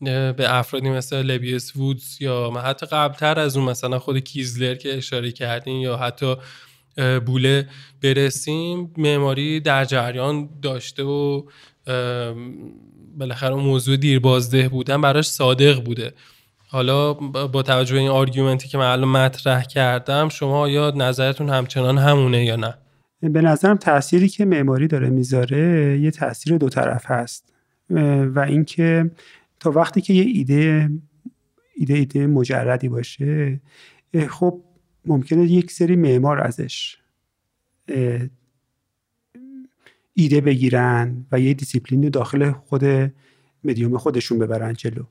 به افرادی مثل لبیس وودز یا حتی قبلتر از اون مثلا خود کیسلر که اشاره کردین یا حتی بوله برسیم، معماری در جریان داشته و بالاخره موضوع دیربازده بودن براش صادق بوده. حالا با توجه به این آرگومنتی که من الان مطرح کردم، شما یا نظرتون همچنان همونه یا نه؟ به نظرم تأثیری که معماری داره میذاره یه تأثیر دو طرف هست و اینکه تا وقتی که یه ایده مجردی باشه، خب ممکنه یک سری معمار ازش ایده بگیرن و یه دیسیپلین رو داخل خود مدیوم خودشون ببرن جلو.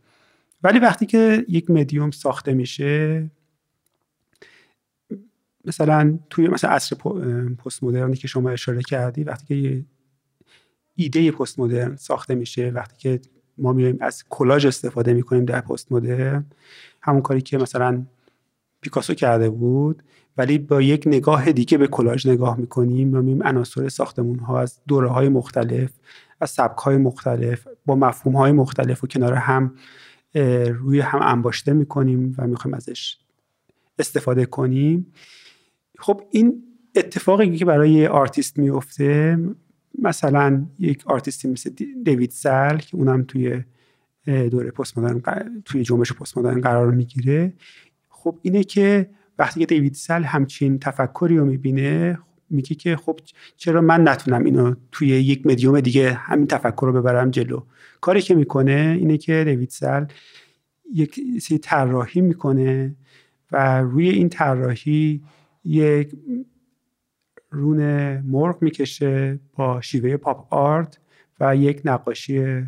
ولی وقتی که یک مدیوم ساخته میشه، مثلا توی مثلا عصر پست مدرنی که شما اشاره کردی، وقتی که یه ایده پست مدرن ساخته میشه، وقتی که ما میایم از کولاژ استفاده میکنیم در پست مدرن، همون کاری که مثلا پیکاسو کرده بود ولی با یک نگاه دیگه به کولاژ نگاه میکنیم و میبینیم عناصر ساختمون ها از دوره های مختلف، از سبک های مختلف، با مفهوم های مختلف و کنار هم روی هم انباشته میکنیم و میخوایم ازش استفاده کنیم. خب این اتفاقی که برای آرتیست میفته، مثلا یک آرتیستی مثل دیوید سال که اونم توی دوره پست مدرن، توی جنبش پست مدرن قرار میگیره، خب اینه که وقتی که دیوید سال همچین تفکری رو میبینه، میگه که خب چرا من نتونم اینو توی یک مدیوم دیگه همین تفکر رو ببرم جلو. کاری که میکنه اینه که دیوید سال یک سری طراحی میکنه و روی این طراحی یک رون مرغ میکشه با شیوه پاپ آرت و یک نقاشی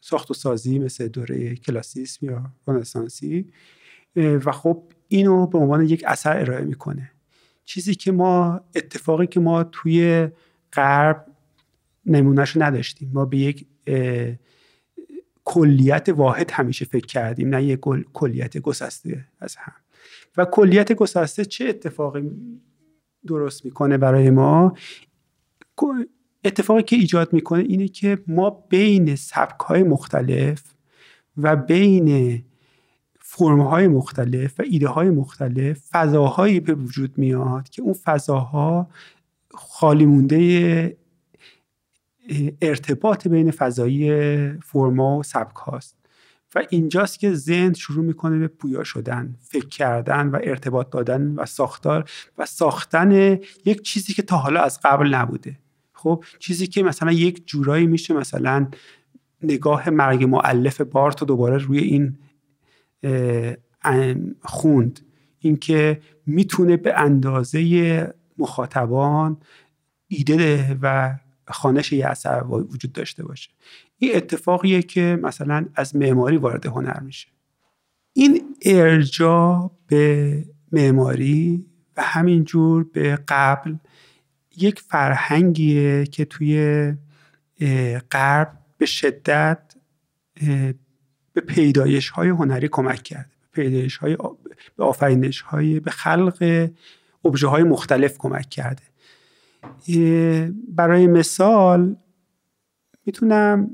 ساخت و سازی مثل دوره کلاسیسم یا رنسانسی و خب اینو به عنوان یک اثر ارائه میکنه. چیزی که ما، اتفاقی که ما توی غرب نمونهشو نداشتیم. ما به یک کلیت واحد همیشه فکر کردیم، نه یک کلیت گسسته از هم. و کلیت گسسته چه اتفاقی درست میکنه برای ما؟ اتفاقی که ایجاد میکنه اینه که ما بین سبک‌های مختلف و بین فرم‌های مختلف و ایده‌های مختلف فضاهایی به وجود میاد که اون فضاها خالی مونده ارتباط بین فضایی فرما و سبک هاست و اینجاست که ذهن شروع میکنه به پویا شدن، فکر کردن و ارتباط دادن و ساختار و ساختن یک چیزی که تا حالا از قبل نبوده. خب چیزی که مثلا یک جورایی میشه مثلا نگاه مرگ مؤلف بارت رو دوباره روی این خوند، اینکه میتونه به اندازه مخاطبان ایده و خوانش یه اثر وجود داشته باشه. این اتفاقیه که مثلا از معماری وارد هنر میشه. این ارجاع به معماری و همینجور به قبل یک فرهنگیه که توی غرب به شدت به پیدایش های هنری کمک کرده، به آفرینش های، به خلق ابژه های مختلف کمک کرده. برای مثال میتونم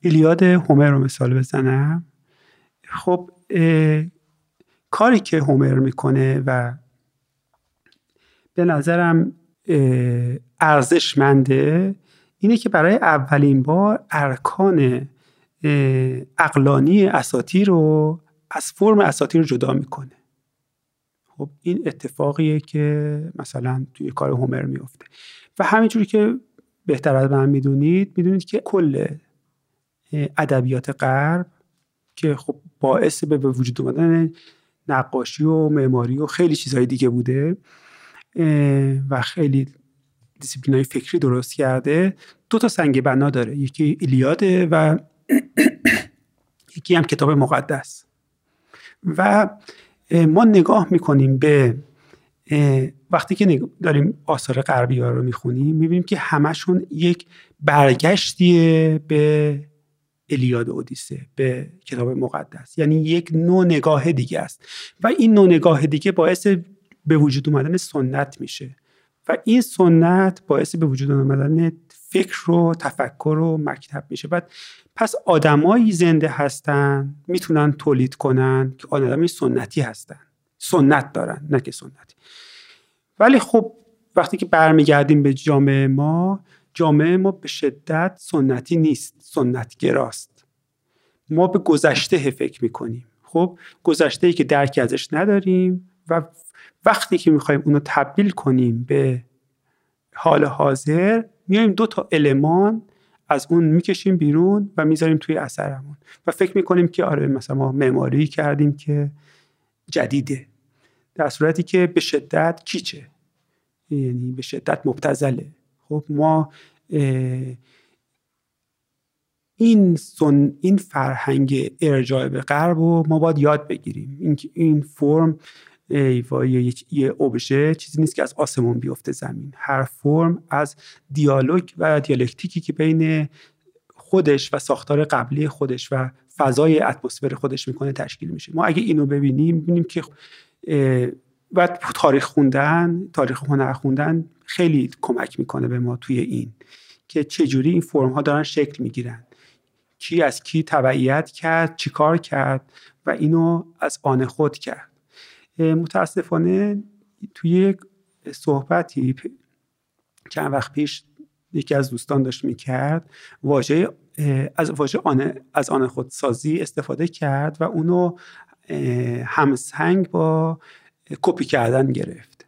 ایلیاد هومر رو مثال بزنم. خب کاری که هومر میکنه و به نظرم ارزشمنده اینه که برای اولین بار ارکان عقلانی اساطیر رو از فرم اساطیر جدا میکنه. خب این اتفاقیه که مثلا توی کار هومر میفته و همینجوری که بهتر از من میدونید که کل ادبیات غرب که خب باعث به وجود اومدن نقاشی و معماری و خیلی چیزهای دیگه بوده و خیلی دیسیپلین‌های فکری درست کرده، دو تا سنگ بنا داره، یکی ایلیاده و یکی هم کتاب مقدس. و ما نگاه میکنیم به وقتی که داریم آثار غربی ها رو میخونیم، میبینیم که همشون یک برگشتیه به الیاد و اودیسه، به کتاب مقدس، یعنی یک نوع نگاه دیگه است و این نوع نگاه دیگه باعث به وجود اومدن سنت میشه و این سنت باعث به وجود اومدن فکر و تفکر و مکتب میشه. بعد پس آدمایی زنده هستن میتونن تولید کنن که آدمای سنتی هستن، سنت دارن، نه که سنتی. ولی خب وقتی که برمیگردیم به جامعه ما به شدت سنتی نیست، سنتگراست. ما به گذشته فکر میکنیم، خب گذشته‌ای که درکی ازش نداریم و وقتی که میخوایم اونو تبدیل کنیم به حال حاضر، میایم دو تا المان از اون میکشیم بیرون و میذاریم توی اثرمون و فکر میکنیم که آره مثلا ما معماری کردیم که جدیده، در صورتی که به شدت کیچه، یعنی به شدت مبتذله. خب ما این فرهنگ ارجاع به غرب رو ما باید یاد بگیریم، اینکه این فرم یه ابژه چیزی نیست که از آسمون بیفته زمین. هر فرم از دیالوگ و دیالکتیکی که بین خودش و ساختار قبلی خودش و فضای اتمسفر خودش میکنه تشکیل میشه. ما اگه اینو ببینیم که بعد تاریخ هنر خوندن خیلی کمک میکنه به ما توی این که چجوری این فرم ها دارن شکل میگیرن، کی از کی تبعیت کرد، چیکار کرد و اینو از آن خود کرد. متاسفانه توی یک صحبتی چند وقت پیش یکی از دوستان داشت میکرد، واژه از آن خودسازی استفاده کرد و اونو همسنگ با کپی کردن گرفت.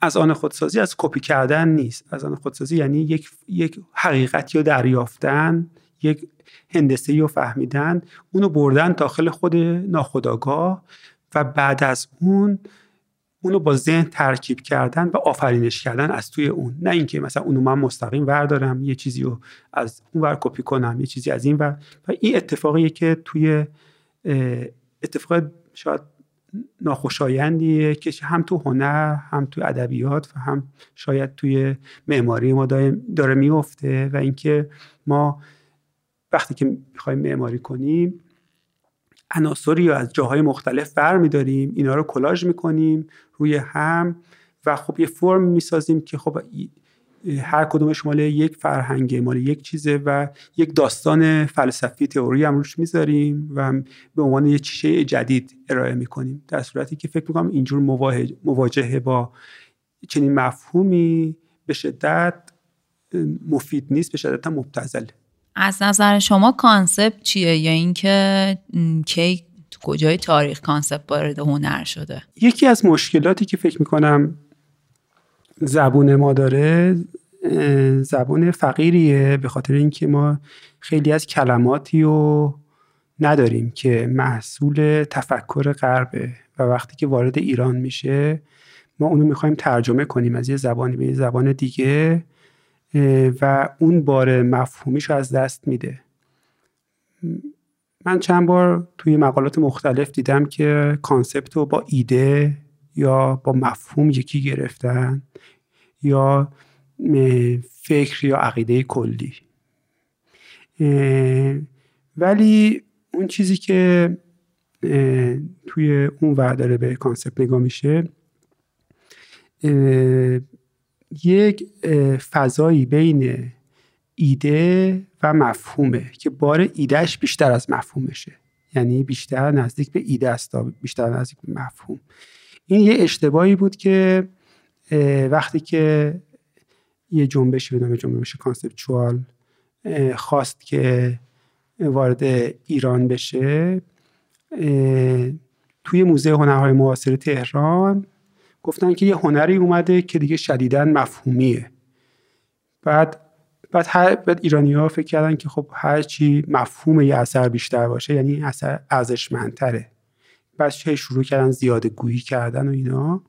از آن خودسازی از کپی کردن نیست، از آن خودسازی یعنی یک حقیقتی رو دریافتن، یک هندسه‌ای رو فهمیدن، اونو بردن داخل خود ناخودآگاه و بعد از اونو با ذهن ترکیب کردن و آفرینش کردن از توی اون، نه اینکه مثلا اونو من مستقیم وردارم یه چیزی رو از اون ور کپی کنم یه چیزی از این ور. و این اتفاقیه که توی اتفاق شاید ناخوشایندیه که هم تو هنر، هم تو ادبیات و هم شاید توی معماری ما داره میفته و اینکه ما وقتی که میخوایم معماری کنیم عناصری رو از جاهای مختلف برمی‌داریم، اینا رو کلاژ می‌کنیم روی هم و خب یه فرم می‌سازیم که خب هر کدومش مال یک فرهنگه، مال یک چیزه و یک داستان فلسفی تئوری هم روش میذاریم و هم به عنوان یه چیز جدید ارائه میکنیم، در صورتی که فکر میکنم اینجور مواجهه با چنین مفهومی به شدت مفید نیست، به شدت هم مبتذل. از نظر شما کانسپت چیه یا اینکه کی کجای تاریخ کانسپت وارد هنر شده؟ یکی از مشکلاتی که فکر میکنم زبون ما داره زبون فقیریه، به خاطر اینکه ما خیلی از کلماتی رو نداریم که محصول تفکر غربه و وقتی که وارد ایران میشه ما اونو میخوایم ترجمه کنیم از یه زبانی به یه زبان دیگه و اون بار مفهومیش رو از دست میده. من چند بار توی مقالات مختلف دیدم که کانسپت رو با ایده یا با مفهوم یکی گرفتن یا فکر یا عقیده کلی، ولی اون چیزی که توی اون ورداره به کانسپت نگاه میشه یک فضایی بین ایده و مفهومه که بار ایدهش بیشتر از مفهومشه، یعنی بیشتر نزدیک به ایده است تا بیشتر نزدیک به مفهوم. این یه اشتباهی بود که وقتی که یه جنبشی به نام جنبش کانسپچوال خواست که وارد ایران بشه توی موزه هنرهای معاصر تهران گفتن که یه هنری اومده که دیگه شدیداً مفهومیه. بعد ایرانی‌ها فکر کردن که خب هر چی مفهوم یه اثر بیشتر باشه یعنی اثر ارزشمندتره. بعد شروع کردن زیاده گویی کردن و اینا،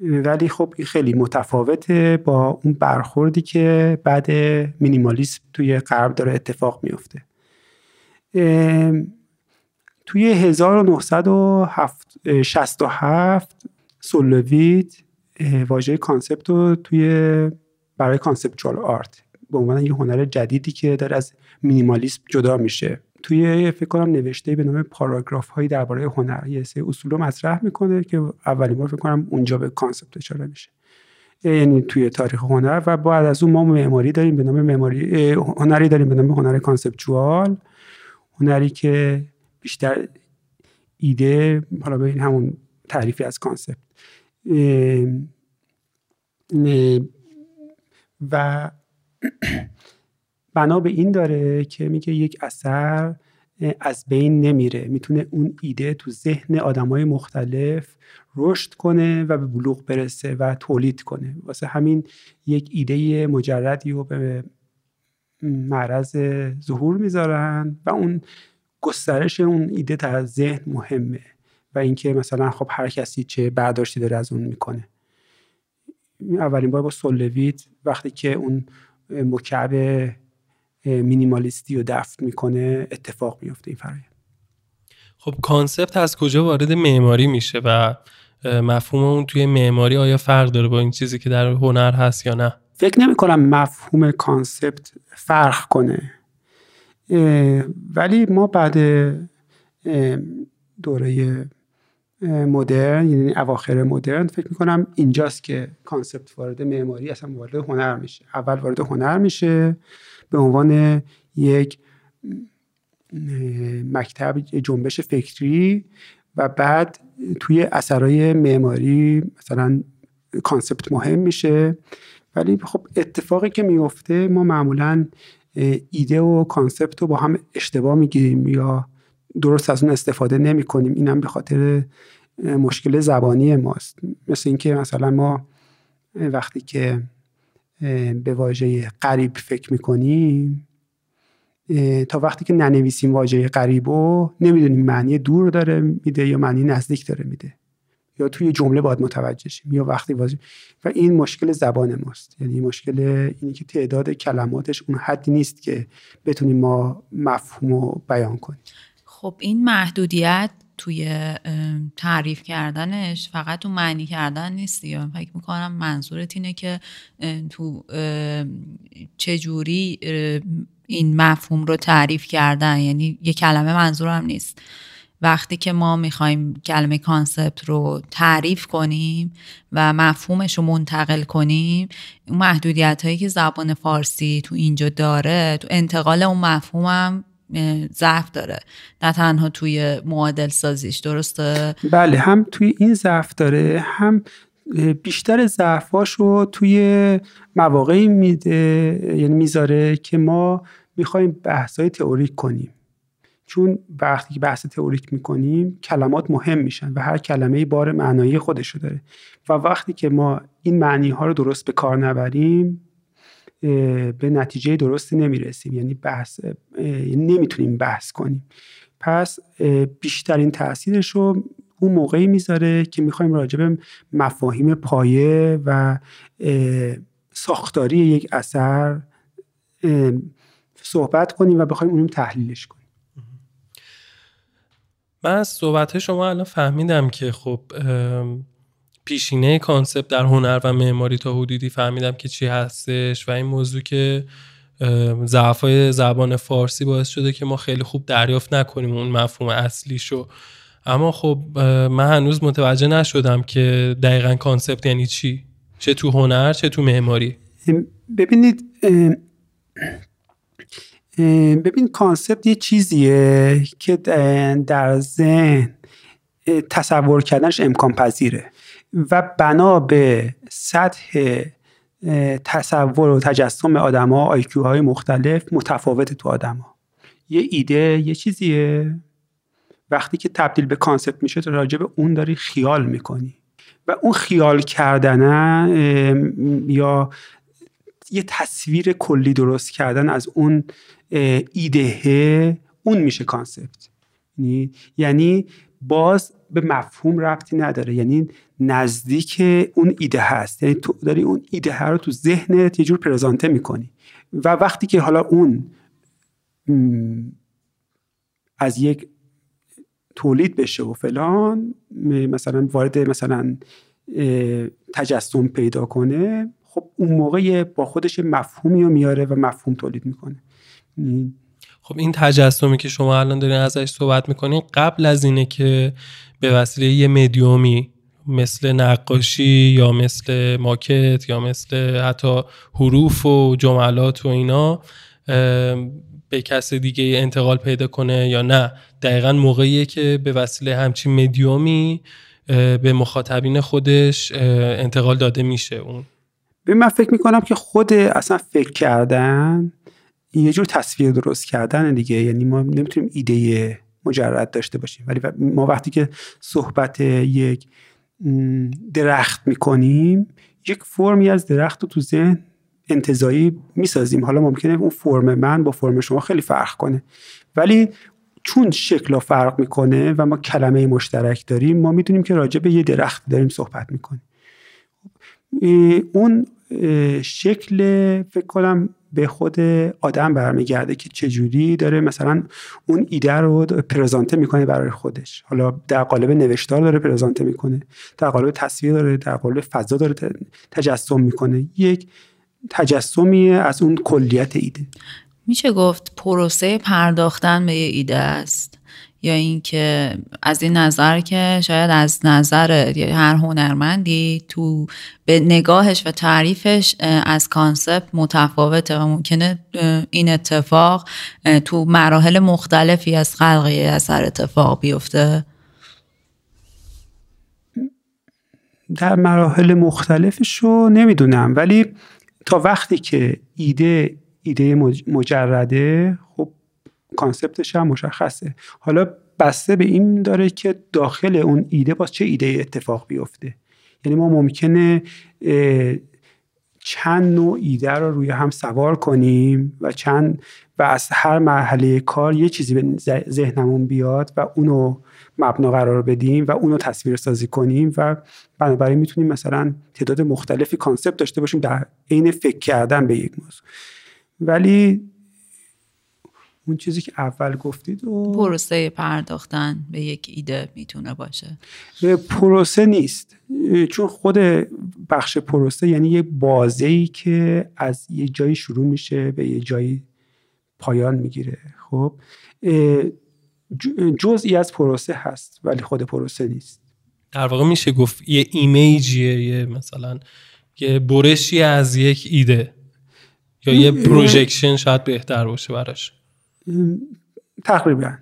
ولی خب این خیلی متفاوته با اون برخوردی که بعد مینیمالیسم توی غرب داره اتفاق میفته. توی 1967 سولوید واژه کانسپت رو توی برای کانسپچوال آرت به عنوان یه هنر جدیدی که داره از مینیمالیسم جدا میشه توی فکر کنم نوشته به نام پاراگراف هایی درباره هنر یه سری اصول رو مطرح میکنه که اولین بار فکر کنم اونجا به کانسپت اشاره میشه، یعنی توی تاریخ هنر. و بعد از اون ما معماری داریم به نام معماری هنری داریم به نام هنر کانسپچوال، هنری که بیشتر ایده، حالا ببین همون تعریفی از کانسپت و بنا به این داره که میگه یک اثر از بین نمیره، میتونه اون ایده تو ذهن آدمای مختلف رشد کنه و به بلوغ برسه و تولید کنه. واسه همین یک ایده مجردی رو به معرض ظهور میذارن و اون گسترش اون ایده تا ذهن مهمه و اینکه مثلا خب هر کسی چه برداشتی داره از اون میکنه. اولین بار با سولوید وقتی که اون مکعب مینیمالیستی رو دفع میکنه اتفاق میفته این فرآیند. خب کانسپت از کجا وارد معماری میشه و مفهوم اون توی معماری آیا فرق داره با این چیزی که در هنر هست یا نه؟ فکر نمیکنم مفهوم کانسپت فرق کنه، ولی ما بعد دوره مدرن یعنی اواخر مدرن فکر میکنم اینجاست که کانسپت وارد معماری اصلا وارد هنر میشه. اول وارد هنر میشه به عنوان یک مکتب جنبش فکری و بعد توی اثرای معماری مثلا کانسپت مهم میشه، ولی خب اتفاقی که میفته ما معمولا ایده و کانسپت رو با هم اشتباه میگیریم یا درست از اون استفاده نمی کنیم. این هم به خاطر مشکل زبانی ماست، مثل اینکه مثلا ما وقتی که به واژه غریب فکر می کنیم تا وقتی که ننویسیم واژه غریبو نمیدونیم معنی دور داره میده یا معنی نزدیک داره میده یا توی جمله باید متوجه شیم یا وقتی واژه و این مشکل زبان ماست، یعنی مشکل اینی که تعداد کلماتش اون حدی نیست که بتونیم ما مفهومو بیان کنیم. خب این محدودیت توی تعریف کردنش فقط تو معنی کردن نیست یا فکر میکنم منظورت اینه که تو چجوری این مفهوم رو تعریف کردن، یعنی یه کلمه منظورم نیست وقتی که ما میخوایم کلمه کانسپت رو تعریف کنیم و مفهومش رو منتقل کنیم، اون محدودیت هایی که زبان فارسی تو اینجا داره تو انتقال اون مفهوم هم ضعف داره، نه تنها توی معادل سازیش. درسته؟ بله، هم توی این ضعف داره، هم بیشتر ضعفاش رو توی مواقعی میذاره که ما میخوایم بحث‌های تئوریک کنیم، چون وقتی که بحث تئوریک میکنیم کلمات مهم میشن و هر کلمه بار معنایی خودش رو داره و وقتی که ما این معنی ها رو درست به کار نبریم به نتیجه درستی نمیرسیم، یعنی بحث نمیتونیم بحث کنیم. پس بیشترین تاثیرش رو اون موقعی میذاره که میخوایم راجع به مفاهیم پایه و ساختاری یک اثر صحبت کنیم و بخوایم اونم تحلیلش کنیم. من از صحبت شما الان فهمیدم که خب پیشینه کانسپت در هنر و معماری تا حدودی فهمیدم که چی هستش و این موضوع که ضعف‌های زبان فارسی باعث شده که ما خیلی خوب دریافت نکنیم اون مفهوم اصلیشو. اما خب من هنوز متوجه نشدم که دقیقاً کانسپت یعنی چی، چه تو هنر چه تو معماری. ببینید کانسپت یه چیزیه که در ذهن تصور کردنش امکان پذیره و بنا به سطح تصور و تجسم آدم‌ها آیکیوهای مختلف متفاوت تو آدم‌ها. یه ایده یه چیزیه، وقتی که تبدیل به کانسپت میشه تو راجع به اون داری خیال میکنی و اون خیال کردنه یا یه تصویر کلی درست کردن از اون ایده، اون میشه کانسپت. یعنی باز به مفهوم ربطی نداره، یعنی نزدیک اون ایده هست، یعنی تو داری اون ایده رو تو ذهنت یه جور پرزنته میکنی و وقتی که حالا اون از یک تولید بشه و فلان مثلا وارد مثلا تجسم پیدا کنه، خب اون موقع با خودش مفهومی رو میاره و مفهوم تولید میکنه. خب این تجسمی که شما الان دارین ازش صحبت میکنین قبل از اینه که به وسیله یه مدیومی مثل نقاشی یا مثل ماکت یا مثل حتی حروف و جملات و اینا به کس دیگه انتقال پیدا کنه یا نه دقیقاً موقعیه که به وسیله همچین مدیومی به مخاطبین خودش انتقال داده میشه اون. من فکر میکنم که خود اصلا فکر کردن یه جور تصویر درست کردن دیگه، یعنی ما نمیتونیم ایده مجرد داشته باشیم ولی ما وقتی که صحبت یک درخت میکنیم یک فرمی از درخت رو تو ذهن انتزاعی میسازیم. حالا ممکنه اون فرم من با فرم شما خیلی فرق کنه ولی چون شکل‌ها فرق میکنه و ما کلمه مشترک داریم ما میدونیم که راجع به یه درخت داریم صحبت میکنیم. اون شکل فکر کنم به خود آدم برمیگرده که چجوری داره مثلا اون ایده رو پرزنته میکنه برای خودش، حالا در قالب نوشتار داره پرزنته میکنه، در قالب تصویر داره، در قالب فضا داره تجسم میکنه، یک تجسمی از اون کلیت ایده. میشه گفت پروسه پرداختن به یه ایده است، یا اینکه از این نظر که شاید از نظر هر هنرمندی تو به نگاهش و تعریفش از کانسپت متفاوته و ممکنه این اتفاق تو مراحل مختلفی از خلق یه اثر اتفاق بیفته. در مراحل مختلفشو نمیدونم ولی تا وقتی که ایده مجرده خب کانسپتش هم مشخصه. حالا بسته به این داره که داخل اون ایده باز چه ایده اتفاق بیفته، یعنی ما ممکنه چند نوع ایده رو روی هم سوار کنیم و از هر مرحله کار یه چیزی به ذهنمون بیاد و اونو مبنا قرار بدیم و اونو تصویر سازی کنیم و بنابراین میتونیم مثلا تعداد مختلفی کانسپت داشته باشیم در عین فکر کردن به یک موضوع. ولی اون چیزی که اول گفتید و پروسه پرداختن به یک ایده میتونه باشه. پروسه نیست، چون خود بخش پروسه یعنی یه بازه‌ای که از یه جایی شروع میشه به یه جایی پایان میگیره. خب جزئی از پروسه هست ولی خود پروسه نیست. در واقع میشه گفت یه ایمیجیه، یه مثلا یه برشی از یک ایده یا یه پروژکشن شاید بهتر باشه براش. تقریبا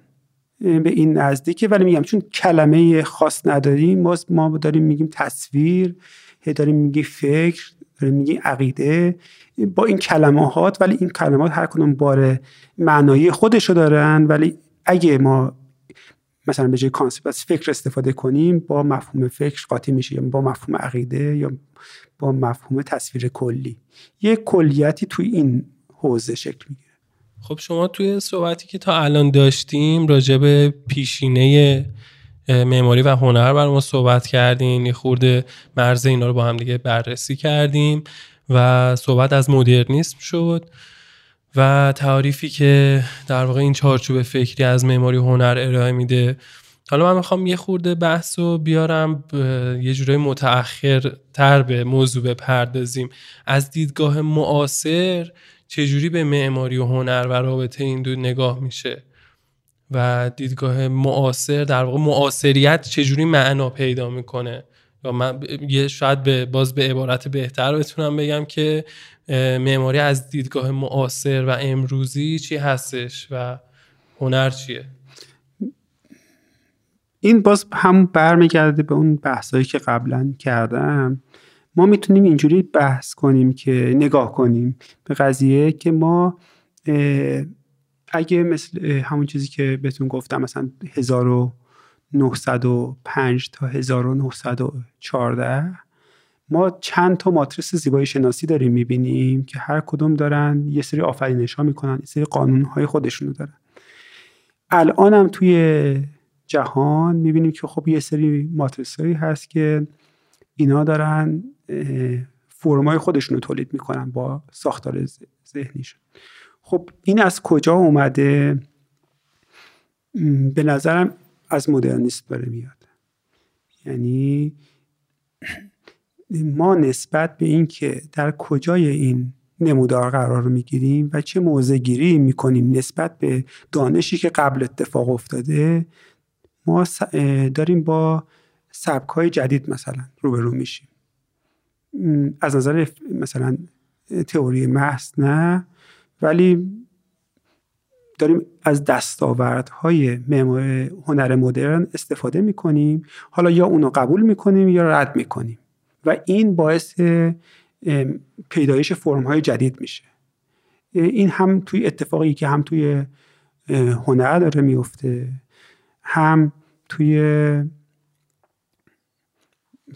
به این نزدیکه، ولی میگم چون کلمه خاص نداریم ما داریم میگیم تصویر، داریم میگیم فکر، داریم میگیم عقیده با این کلمات، ولی این کلمات هر کدوم باره معنایی خودشو دارن، ولی اگه ما مثلا به جای کانسپت از فکر استفاده کنیم با مفهوم فکر قاطی میشه، یا با مفهوم عقیده، یا با مفهوم تصویر کلی. یک کلیتی توی این حوزه شکل میگیره. خب شما توی صحبتی که تا الان داشتیم راجع به پیشینه معماری و هنر برام صحبت کردین، یه خورده مرز اینا رو با هم دیگه بررسی کردیم و صحبت از مدرنیسم شد و تعریفی که در واقع این چارچوب فکری از معماری هنر ارائه میده. حالا من میخوام یه خورده بحث رو بیارم یه جورای متأخرتر به موضوع بپردازیم. از دیدگاه معاصر چجوری به معماری و هنر و رابطه این دو نگاه میشه و دیدگاه معاصر در واقع معاصریت چجوری معنا پیدا میکنه؟ یا من شاید باز به عبارت بهتر بتونم بگم که معماری از دیدگاه معاصر و امروزی چی هستش و هنر چیه؟ این باز هم برمیگرده به اون بحثایی که قبلا کردم. ما میتونیم اینجوری بحث کنیم که نگاه کنیم به قضیه که ما اگه مثل همون چیزی که بهتون گفتم مثلا 1905 تا 1914 ما چند تا ماتریس زیبایی شناسی داریم میبینیم که هر کدوم دارن یه سری آفرینش‌ها میکنن، یه سری قانون‌های خودشونو دارن. الان هم توی جهان میبینیم که خب یه سری ماتریس‌هایی هست که اینا دارن فرمای خودشونو تولید میکنن با ساختار ذهنیشون. خب این از کجا اومده؟ به نظرم از مدرنیسم داره میاد. یعنی ما نسبت به این که در کجای این نمودار قرار رو میگیریم و چه موضع گیری میکنیم نسبت به دانشی که قبل اتفاق افتاده، ما داریم با سبک‌های جدید مثلا روبرو میشیم. از نظر مثلا تئوری محض نه، ولی داریم از دستاوردهای هنر مدرن استفاده میکنیم، حالا یا اونو قبول میکنیم یا رد میکنیم و این باعث پیدایش فرم‌های جدید میشه. این هم توی اتفاقی که هم توی هنر داره میفته، هم توی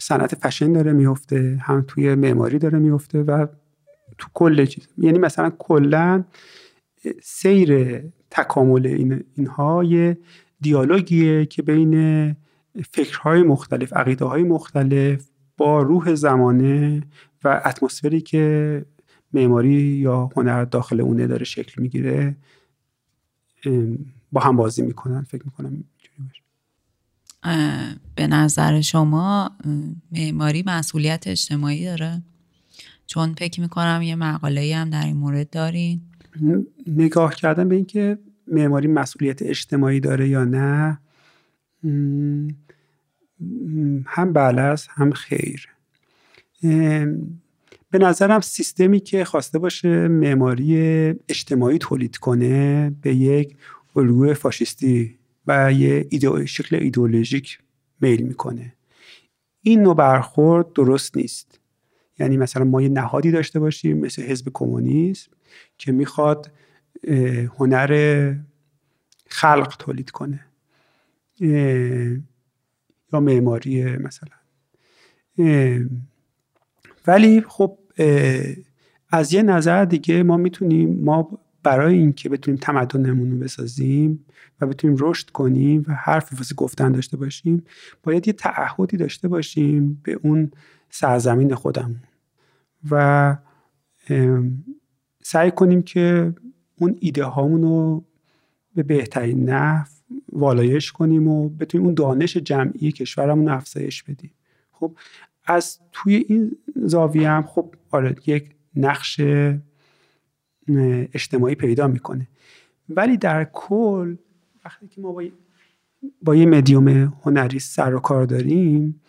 صنعت فشن داره میفته، هم توی معماری داره میفته و تو کل چیز. یعنی مثلا کلا سیر تکامل اینها یه دیالوگیه که بین فکرهای مختلف، عقیده‌های مختلف با روح زمانه و اتمسفری که معماری یا هنر داخل اونه داره شکل میگیره با هم بازی میکنن. فکر میکنم اینجوری باشه. به نظر شما معماری مسئولیت اجتماعی داره؟ چون فکر میکنم یه مقاله‌ای هم در این مورد دارین. نگاه کردن به این که معماری مسئولیت اجتماعی داره یا نه، هم بله است هم خیر. به نظرم سیستمی که خواسته باشه معماری اجتماعی تولید کنه به یک الگوی فاشیستی و یه شکل ایدئولوژیک میل میکنه. این نوع برخورد درست نیست. یعنی مثلا ما یه نهادی داشته باشیم مثل حزب کمونیسم که میخواد هنر خلق تولید کنه یا معماری مثلا، ولی خب از یه نظر دیگه ما میتونیم، ما برای این که بتونیم تمدنمون رو بسازیم و بتونیم رشد کنیم و حرفی واسه گفتن داشته باشیم باید یه تعهدی داشته باشیم به اون سرزمین خودمون و سعی کنیم که اون ایده هامون رو به بهترین نحو والایش کنیم و بتونیم اون دانش جمعی کشورمون رو افزایش بدیم. خب از توی این زاویه هم خب آره یک نقش اجتماعی پیدا میکنه، ولی در کل وقتی که ما با یه مدیوم هنری سر و کار داریم،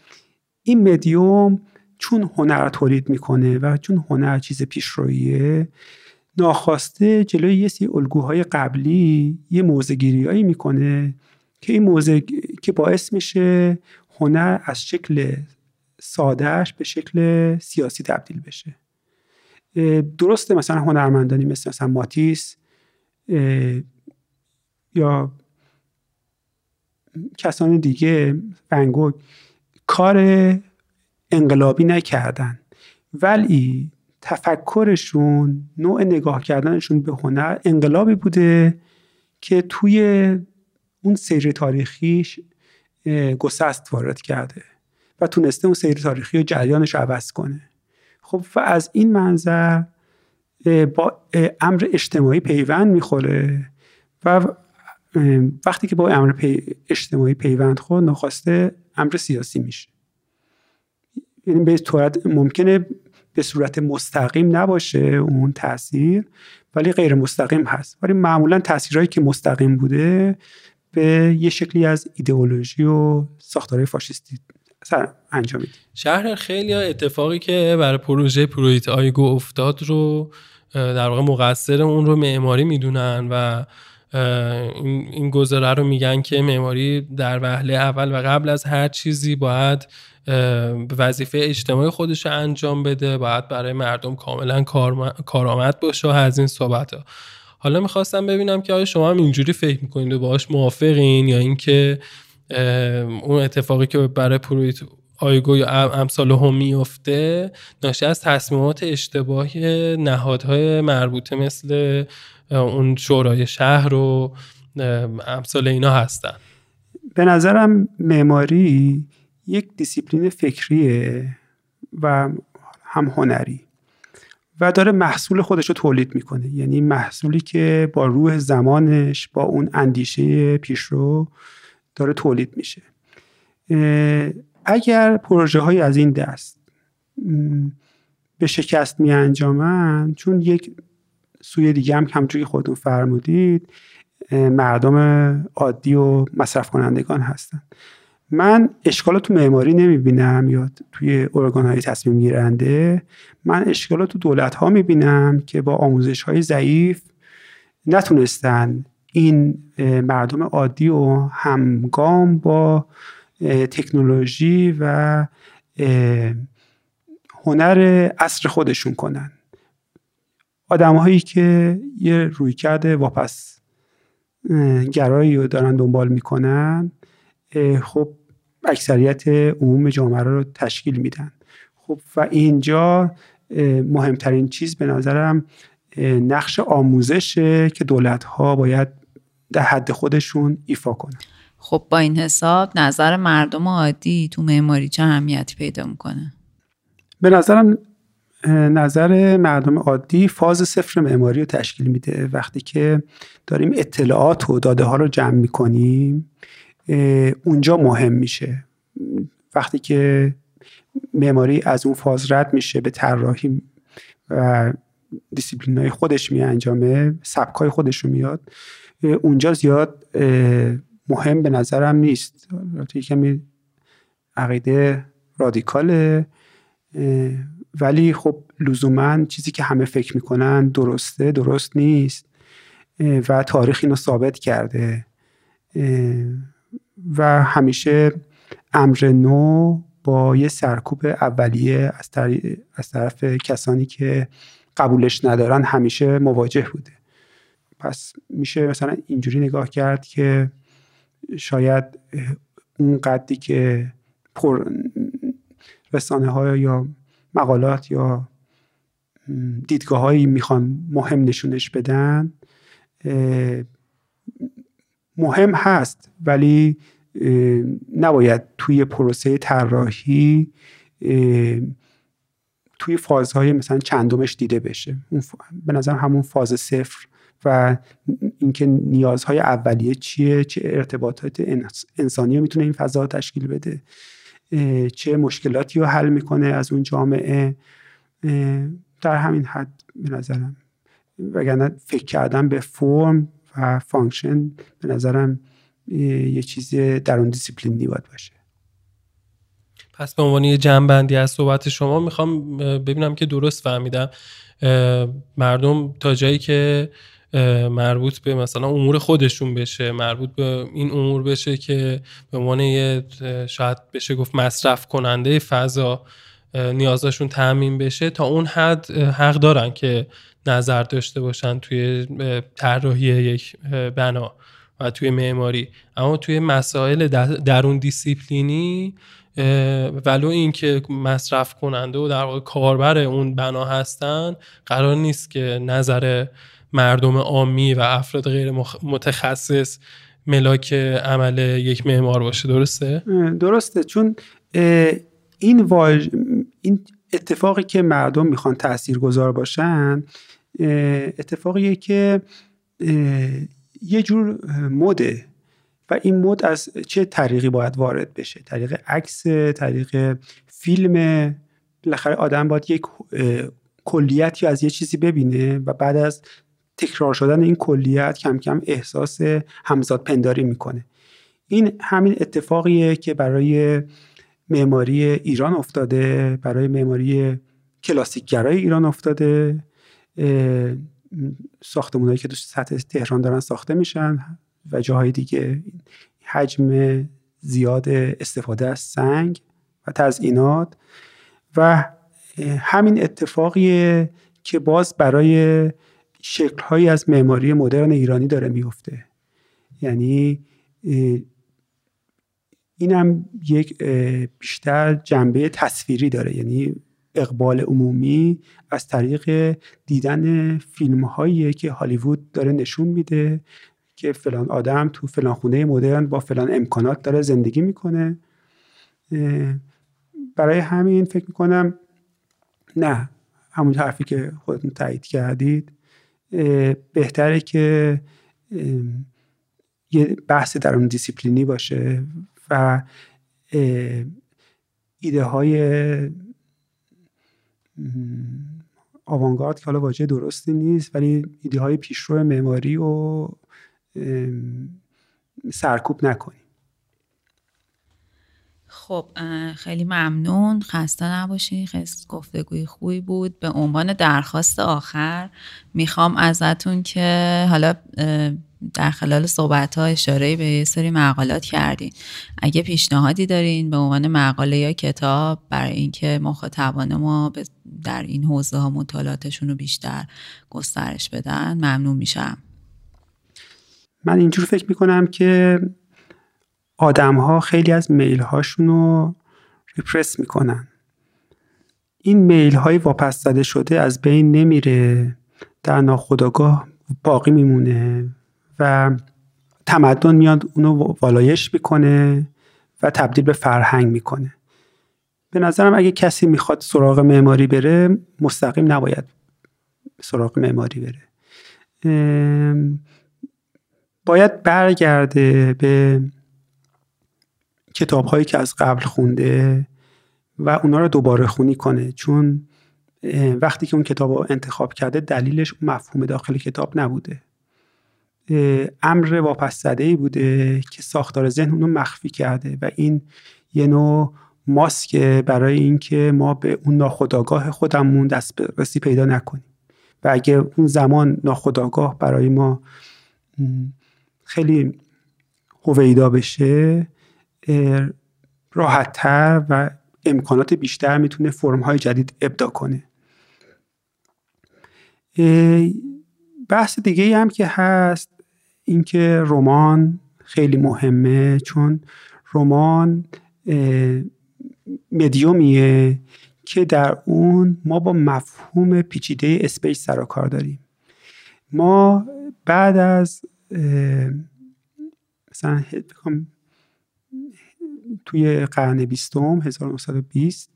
این مدیوم چون هنر تولید میکنه و چون هنر چیز پیشرویه، ناخواسته جلوی یه سری الگوهای قبلی یه موزه‌گیری‌هایی میکنه که این که باعث میشه هنر از شکل سادهش به شکل سیاسی تبدیل بشه. درسته مثلا هنرمندانی مثلا ماتیس یا کسان دیگه، فن گوگ، کار انقلابی نکردن، ولی تفکرشون، نوع نگاه کردنشون به هنر انقلابی بوده که توی اون سیر تاریخیش گسست وارد کرده و تونسته اون سیر تاریخی و جریانش رو عوض کنه. خب و از این منظر با امر اجتماعی پیوند میخوره و وقتی که با امر اجتماعی پیوند خورد، ناخواسته امر سیاسی میشه. یعنی به طورت ممکنه به صورت مستقیم نباشه اون تاثیر، ولی غیر مستقیم هست، ولی معمولا تاثیرهایی که مستقیم بوده به یه شکلی از ایدئولوژی و ساختارهای فاشیستی انجام میده. شهر خیلی اتفاقی که برای پروژه پرویت آیگو افتاد رو در واقع مقصر اون رو معماری میدونن و این گزاره رو میگن که معماری در وهله اول و قبل از هر چیزی باید وظیفه اجتماعی خودش رو انجام بده، باید برای مردم کاملا کارآمد باشه و از این صحبت ها. حالا میخواستم ببینم که آیا شما هم اینجوری فکر میکنید و باهاش موافقین، یا اینکه اون اتفاقی که برای پرویت آیگو یا امثال هم میفته ناشی از تصمیمات اشتباهی نهادهای مربوطه مثل اون شورای شهر و امثال اینا هستن؟ به نظرم معماری یک دیسیپلین فکریه و هم هنری و داره محصول خودش رو تولید میکنه، یعنی محصولی که با روح زمانش، با اون اندیشه پیشرو داره تولید میشه. اگر پروژه های از این دست به شکست می انجامن، چون یک سوی دیگه هم همونجوری که خودتون فرمودید مردم عادی و مصرف کنندگان هستن. من اشکالات تو معماری نمیبینم یا توی ارگان‌های تصمیم گیرنده، من اشکالات تو دولت‌ها میبینم که با آموزش‌های ضعیف نتونستن این مردم عادی و همگام با تکنولوژی و هنر عصر خودشون کنن. آدم‌هایی که یه رویکرد واپس گرایی رو دارن دنبال میکنن، خب اکثریت عموم جامعه رو تشکیل میدن. خب و اینجا مهمترین چیز به نظرم نقش آموزشه که دولت‌ها باید در حد خودشون ایفا کنن. خب با این حساب نظر مردم عادی تو معماری چه اهمیتی پیدا میکنه؟ به نظرم نظر مردم عادی فاز صفر معماری رو تشکیل میده. وقتی که داریم اطلاعات و داده ها رو جمع میکنیم اونجا مهم میشه. وقتی که معماری از اون فاز رد میشه به طراحی و دیسیپلین‌های خودش میانجامه، سبکای خودش رو میاد، اونجا زیاد مهم به نظرم نیست. البته کمی عقیده رادیکاله، ولی خب لزوماً چیزی که همه فکر میکنن درسته درست نیست و تاریخ اینو ثابت کرده و همیشه امر نو با یه سرکوب اولیه از طرف کسانی که قبولش ندارن همیشه مواجه بوده. پس میشه مثلا اینجوری نگاه کرد که شاید اون قدری که رسانه ها یا مقالات یا دیدگاه هایی میخوان مهم نشونش بدن مهم هست، ولی نباید توی پروسه طراحی توی فازهای مثلا چندمش دیده بشه. به نظر همون فاز صفر و اینکه نیازهای اولیه چیه، چه ارتباطات انسانی رو میتونه این فضا تشکیل بده، چه مشکلاتی رو حل میکنه از اون جامعه، در همین حد به نظرم. وگرنه فکر کردن به فرم و فانکشن به نظرم یه چیزی در اون دیسیپلینی باید باشه. پس به عنوان یه جمع‌بندی از صحبت شما میخوام ببینم که درست فهمیدم مردم تا جایی که مربوط به مثلا امور خودشون بشه، مربوط به این امور بشه که به عنوان یه شاید بشه گفت مصرف کننده فضا نیازشون تامین بشه، تا اون حد حق دارن که نظر داشته باشن توی طراحی یک بنا و توی معماری، اما توی مسائل درون دیسیپلینی ولو این که مصرف کننده و در واقع کاربر اون بنا هستن، قرار نیست که نظر مردم عامی و افراد غیر متخصص ملاک عمل یک معمار باشه. درسته؟ درسته، چون این اتفاقی که مردم میخوان تاثیرگذار باشن اتفاقیه که یه جور مده و این مد از چه طریقی باید وارد بشه؟ طریق عکس، طریق فیلم. بالاخره آدم باید یک کلیتی از یه چیزی ببینه و بعد از تکرار شدن این کلیت کم کم احساس همزاد پنداری میکنه. این همین اتفاقیه که برای معماری ایران افتاده، برای معماری کلاسیک گرای ایران افتاده. ساختمان‌هایی که تو سطح تهران دارن ساخته میشن و جاهای دیگه، حجم زیاد استفاده از سنگ و تزئینات، و همین اتفاقیه که باز برای شکل‌هایی از معماری مدرن ایرانی داره میفته. یعنی این هم یک بیشتر جنبه تصویری داره، یعنی اقبال عمومی از طریق دیدن فیلم‌هایی که هالیوود داره نشون میده که فلان آدم تو فلان خونه مدرن با فلان امکانات داره زندگی میکنه. برای همین فکر میکنم نه، همون حرفی که خودتون تایید کردید، بهتره که یه بحث در اون دیسیپلینی باشه و ایده های آوانگارد که حالا واژه درستی نیست ولی ایده های پیشرو معماری و سرکوب نکنیم. خب خیلی ممنون، خسته نباشین، خیلی گفتگوی خوبی بود. به عنوان درخواست آخر میخوام ازتون که حالا در خلال صحبت‌ها اشاره به یه سری مقالات کردین، اگه پیشنهادی دارین به عنوان مقاله یا کتاب برای اینکه مخاطبان ما در این حوزه ها مطالعاتشون رو بیشتر گسترش بدن ممنون میشم. من اینجور فکر میکنم که آدم‌ها خیلی از میل‌هاشون رو ریپرس میکنن. این میل‌های واپس‌زده شده از بین نمیره، در ناخودآگاه باقی میمونه و تمدن میاد اونو والایش میکنه و تبدیل به فرهنگ میکنه. به نظرم اگه کسی میخواد سراغ معماری بره، مستقیم نباید سراغ معماری بره. باید برگرده به کتاب‌هایی که از قبل خونده و اونا رو دوباره خونی کنه، چون وقتی که اون کتاب رو انتخاب کرده دلیلش مفهوم داخل کتاب نبوده، امر واپس‌زده‌ای بوده که ساختار ذهن اون رو مخفی کرده و این یه نوع ماسکه برای اینکه ما به اون ناخودآگاه خودمون دسترسی پیدا نکنیم. و اگه اون زمان ناخودآگاه برای ما خیلی هویدا بشه، راحت‌تر و امکانات بیشتر میتونه فرم‌های جدید ابداع کنه. بحث دیگه‌ای هم که هست این که رمان خیلی مهمه، چون رمان مدیومیه که در اون ما با مفهوم پیچیده اسپیس سر و کار داریم. ما بعد از مثلا توی قرن 20 1920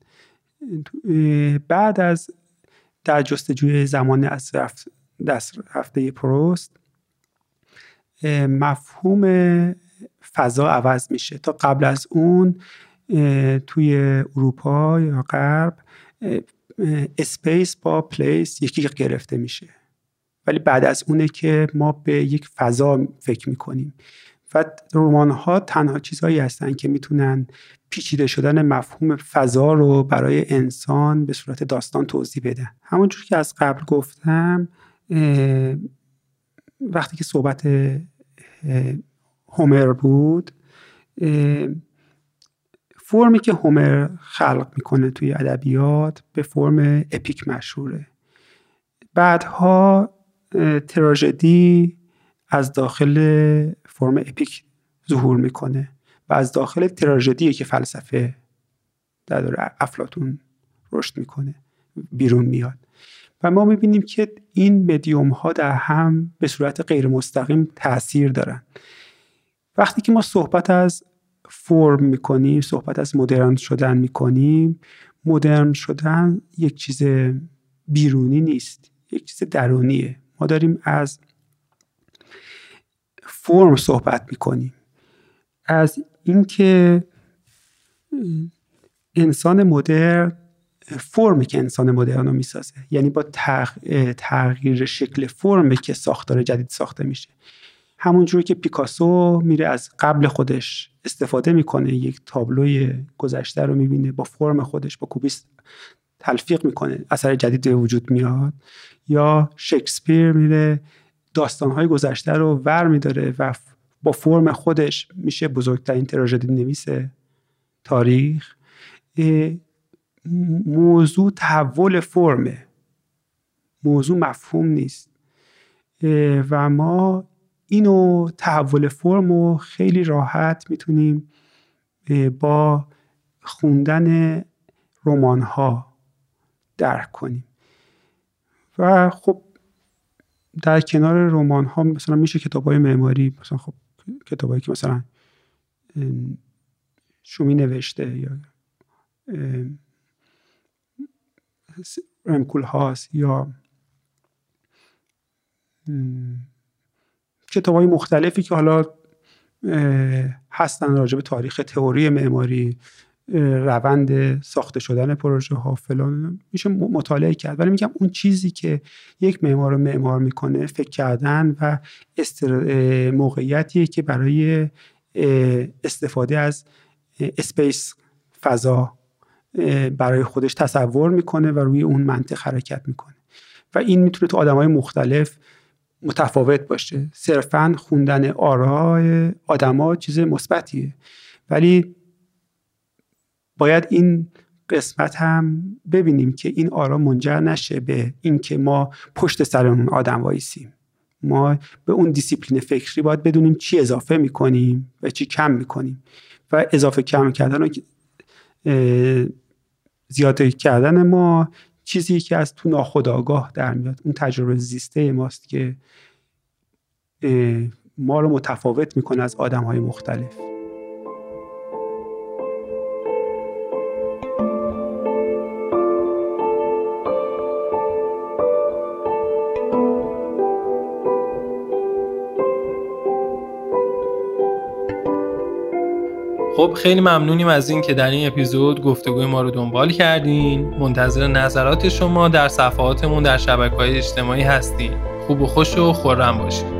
بعد از در جستجوی زمان از دست رفته پروست مفهوم فضا عوض میشه. تا قبل از اون توی اروپا یا غرب اسپیس با پلیس یکی گرفته میشه ولی بعد از اونه که ما به یک فضا فکر میکنیم و رمان‌ها تنها چیزهایی هستن که میتونن پیچیده شدن مفهوم فضا رو برای انسان به صورت داستان توضیح بدن. همونجور که از قبل گفتم، وقتی که صحبت هومر بود، فرمی که هومر خلق میکنه توی ادبیات به فرم اپیک مشهوره. بعدها تراژدی از داخل فرم اپیک ظهور میکنه و از داخل تراژدیه که فلسفه در دوره افلاطون رشد میکنه، بیرون میاد و ما میبینیم که این مدیوم ها در هم به صورت غیر مستقیم تأثیر دارن. وقتی که ما صحبت از فرم میکنیم، صحبت از مدرن شدن میکنیم، مدرن شدن یک چیز بیرونی نیست، یک چیز درونیه. ما داریم از فرم صحبت میکنیم، از اینکه انسان مدرن، فرمی که انسان مدرن رو میسازه، یعنی با تغییر شکل فرمی که ساختار جدید ساخته میشه. همونجوری که پیکاسو میره از قبل خودش استفاده میکنه، یک تابلوی گذشته رو میبینه، با فرم خودش، با کوبیست تلفیق میکنه، اثر جدید به وجود میاد. یا شکسپیر میره داستانهای گذشته رو ور میداره و با فرم خودش میشه بزرگترین تراژدی نویس تاریخ. موضوع تحول فرمه، موضوع مفهوم نیست و ما اینو تحول فرمو خیلی راحت میتونیم با خوندن رمان‌ها درک کنیم. و خب در کنار رمان‌ها مثلا میشه کتاب‌های معماری، مثلا خب کتابایی که مثلا شومی نوشته یا رمکول هاست یا کتاب‌های مختلفی که حالا هستن راجع به تاریخ تئوری معماری، روند ساخته شدن پروژه ها فلان، میشه مطالعه کرد. ولی میگم اون چیزی که یک معمار رو معمار میکنه، فکر کردن و موقعیتیه که برای استفاده از اسپیس، فضا برای خودش تصور میکنه و روی اون منطق حرکت میکنه و این میتونه تو آدم‌های مختلف متفاوت باشه. صرفاً خوندن آراء آدم‌ها چیز مثبتیه، ولی باید این قسمت هم ببینیم که این آرا منجر نشه به اینکه ما پشت سرمون آدم وایسیم. ما به اون دیسیپلین فکری باید بدونیم چی اضافه میکنیم و چی کم میکنیم و اضافه کم کردن و زیاده کردن ما چیزی که از تو ناخودآگاه در میاد، اون تجربه زیسته ماست که ما رو متفاوت میکنه از آدم‌های مختلف. خب خیلی ممنونیم از این که در این اپیزود گفتگوی ما رو دنبال کردین. منتظر نظرات شما در صفحاتمون در شبکه‌های اجتماعی هستیم. خوب و خوش و خرم باشید.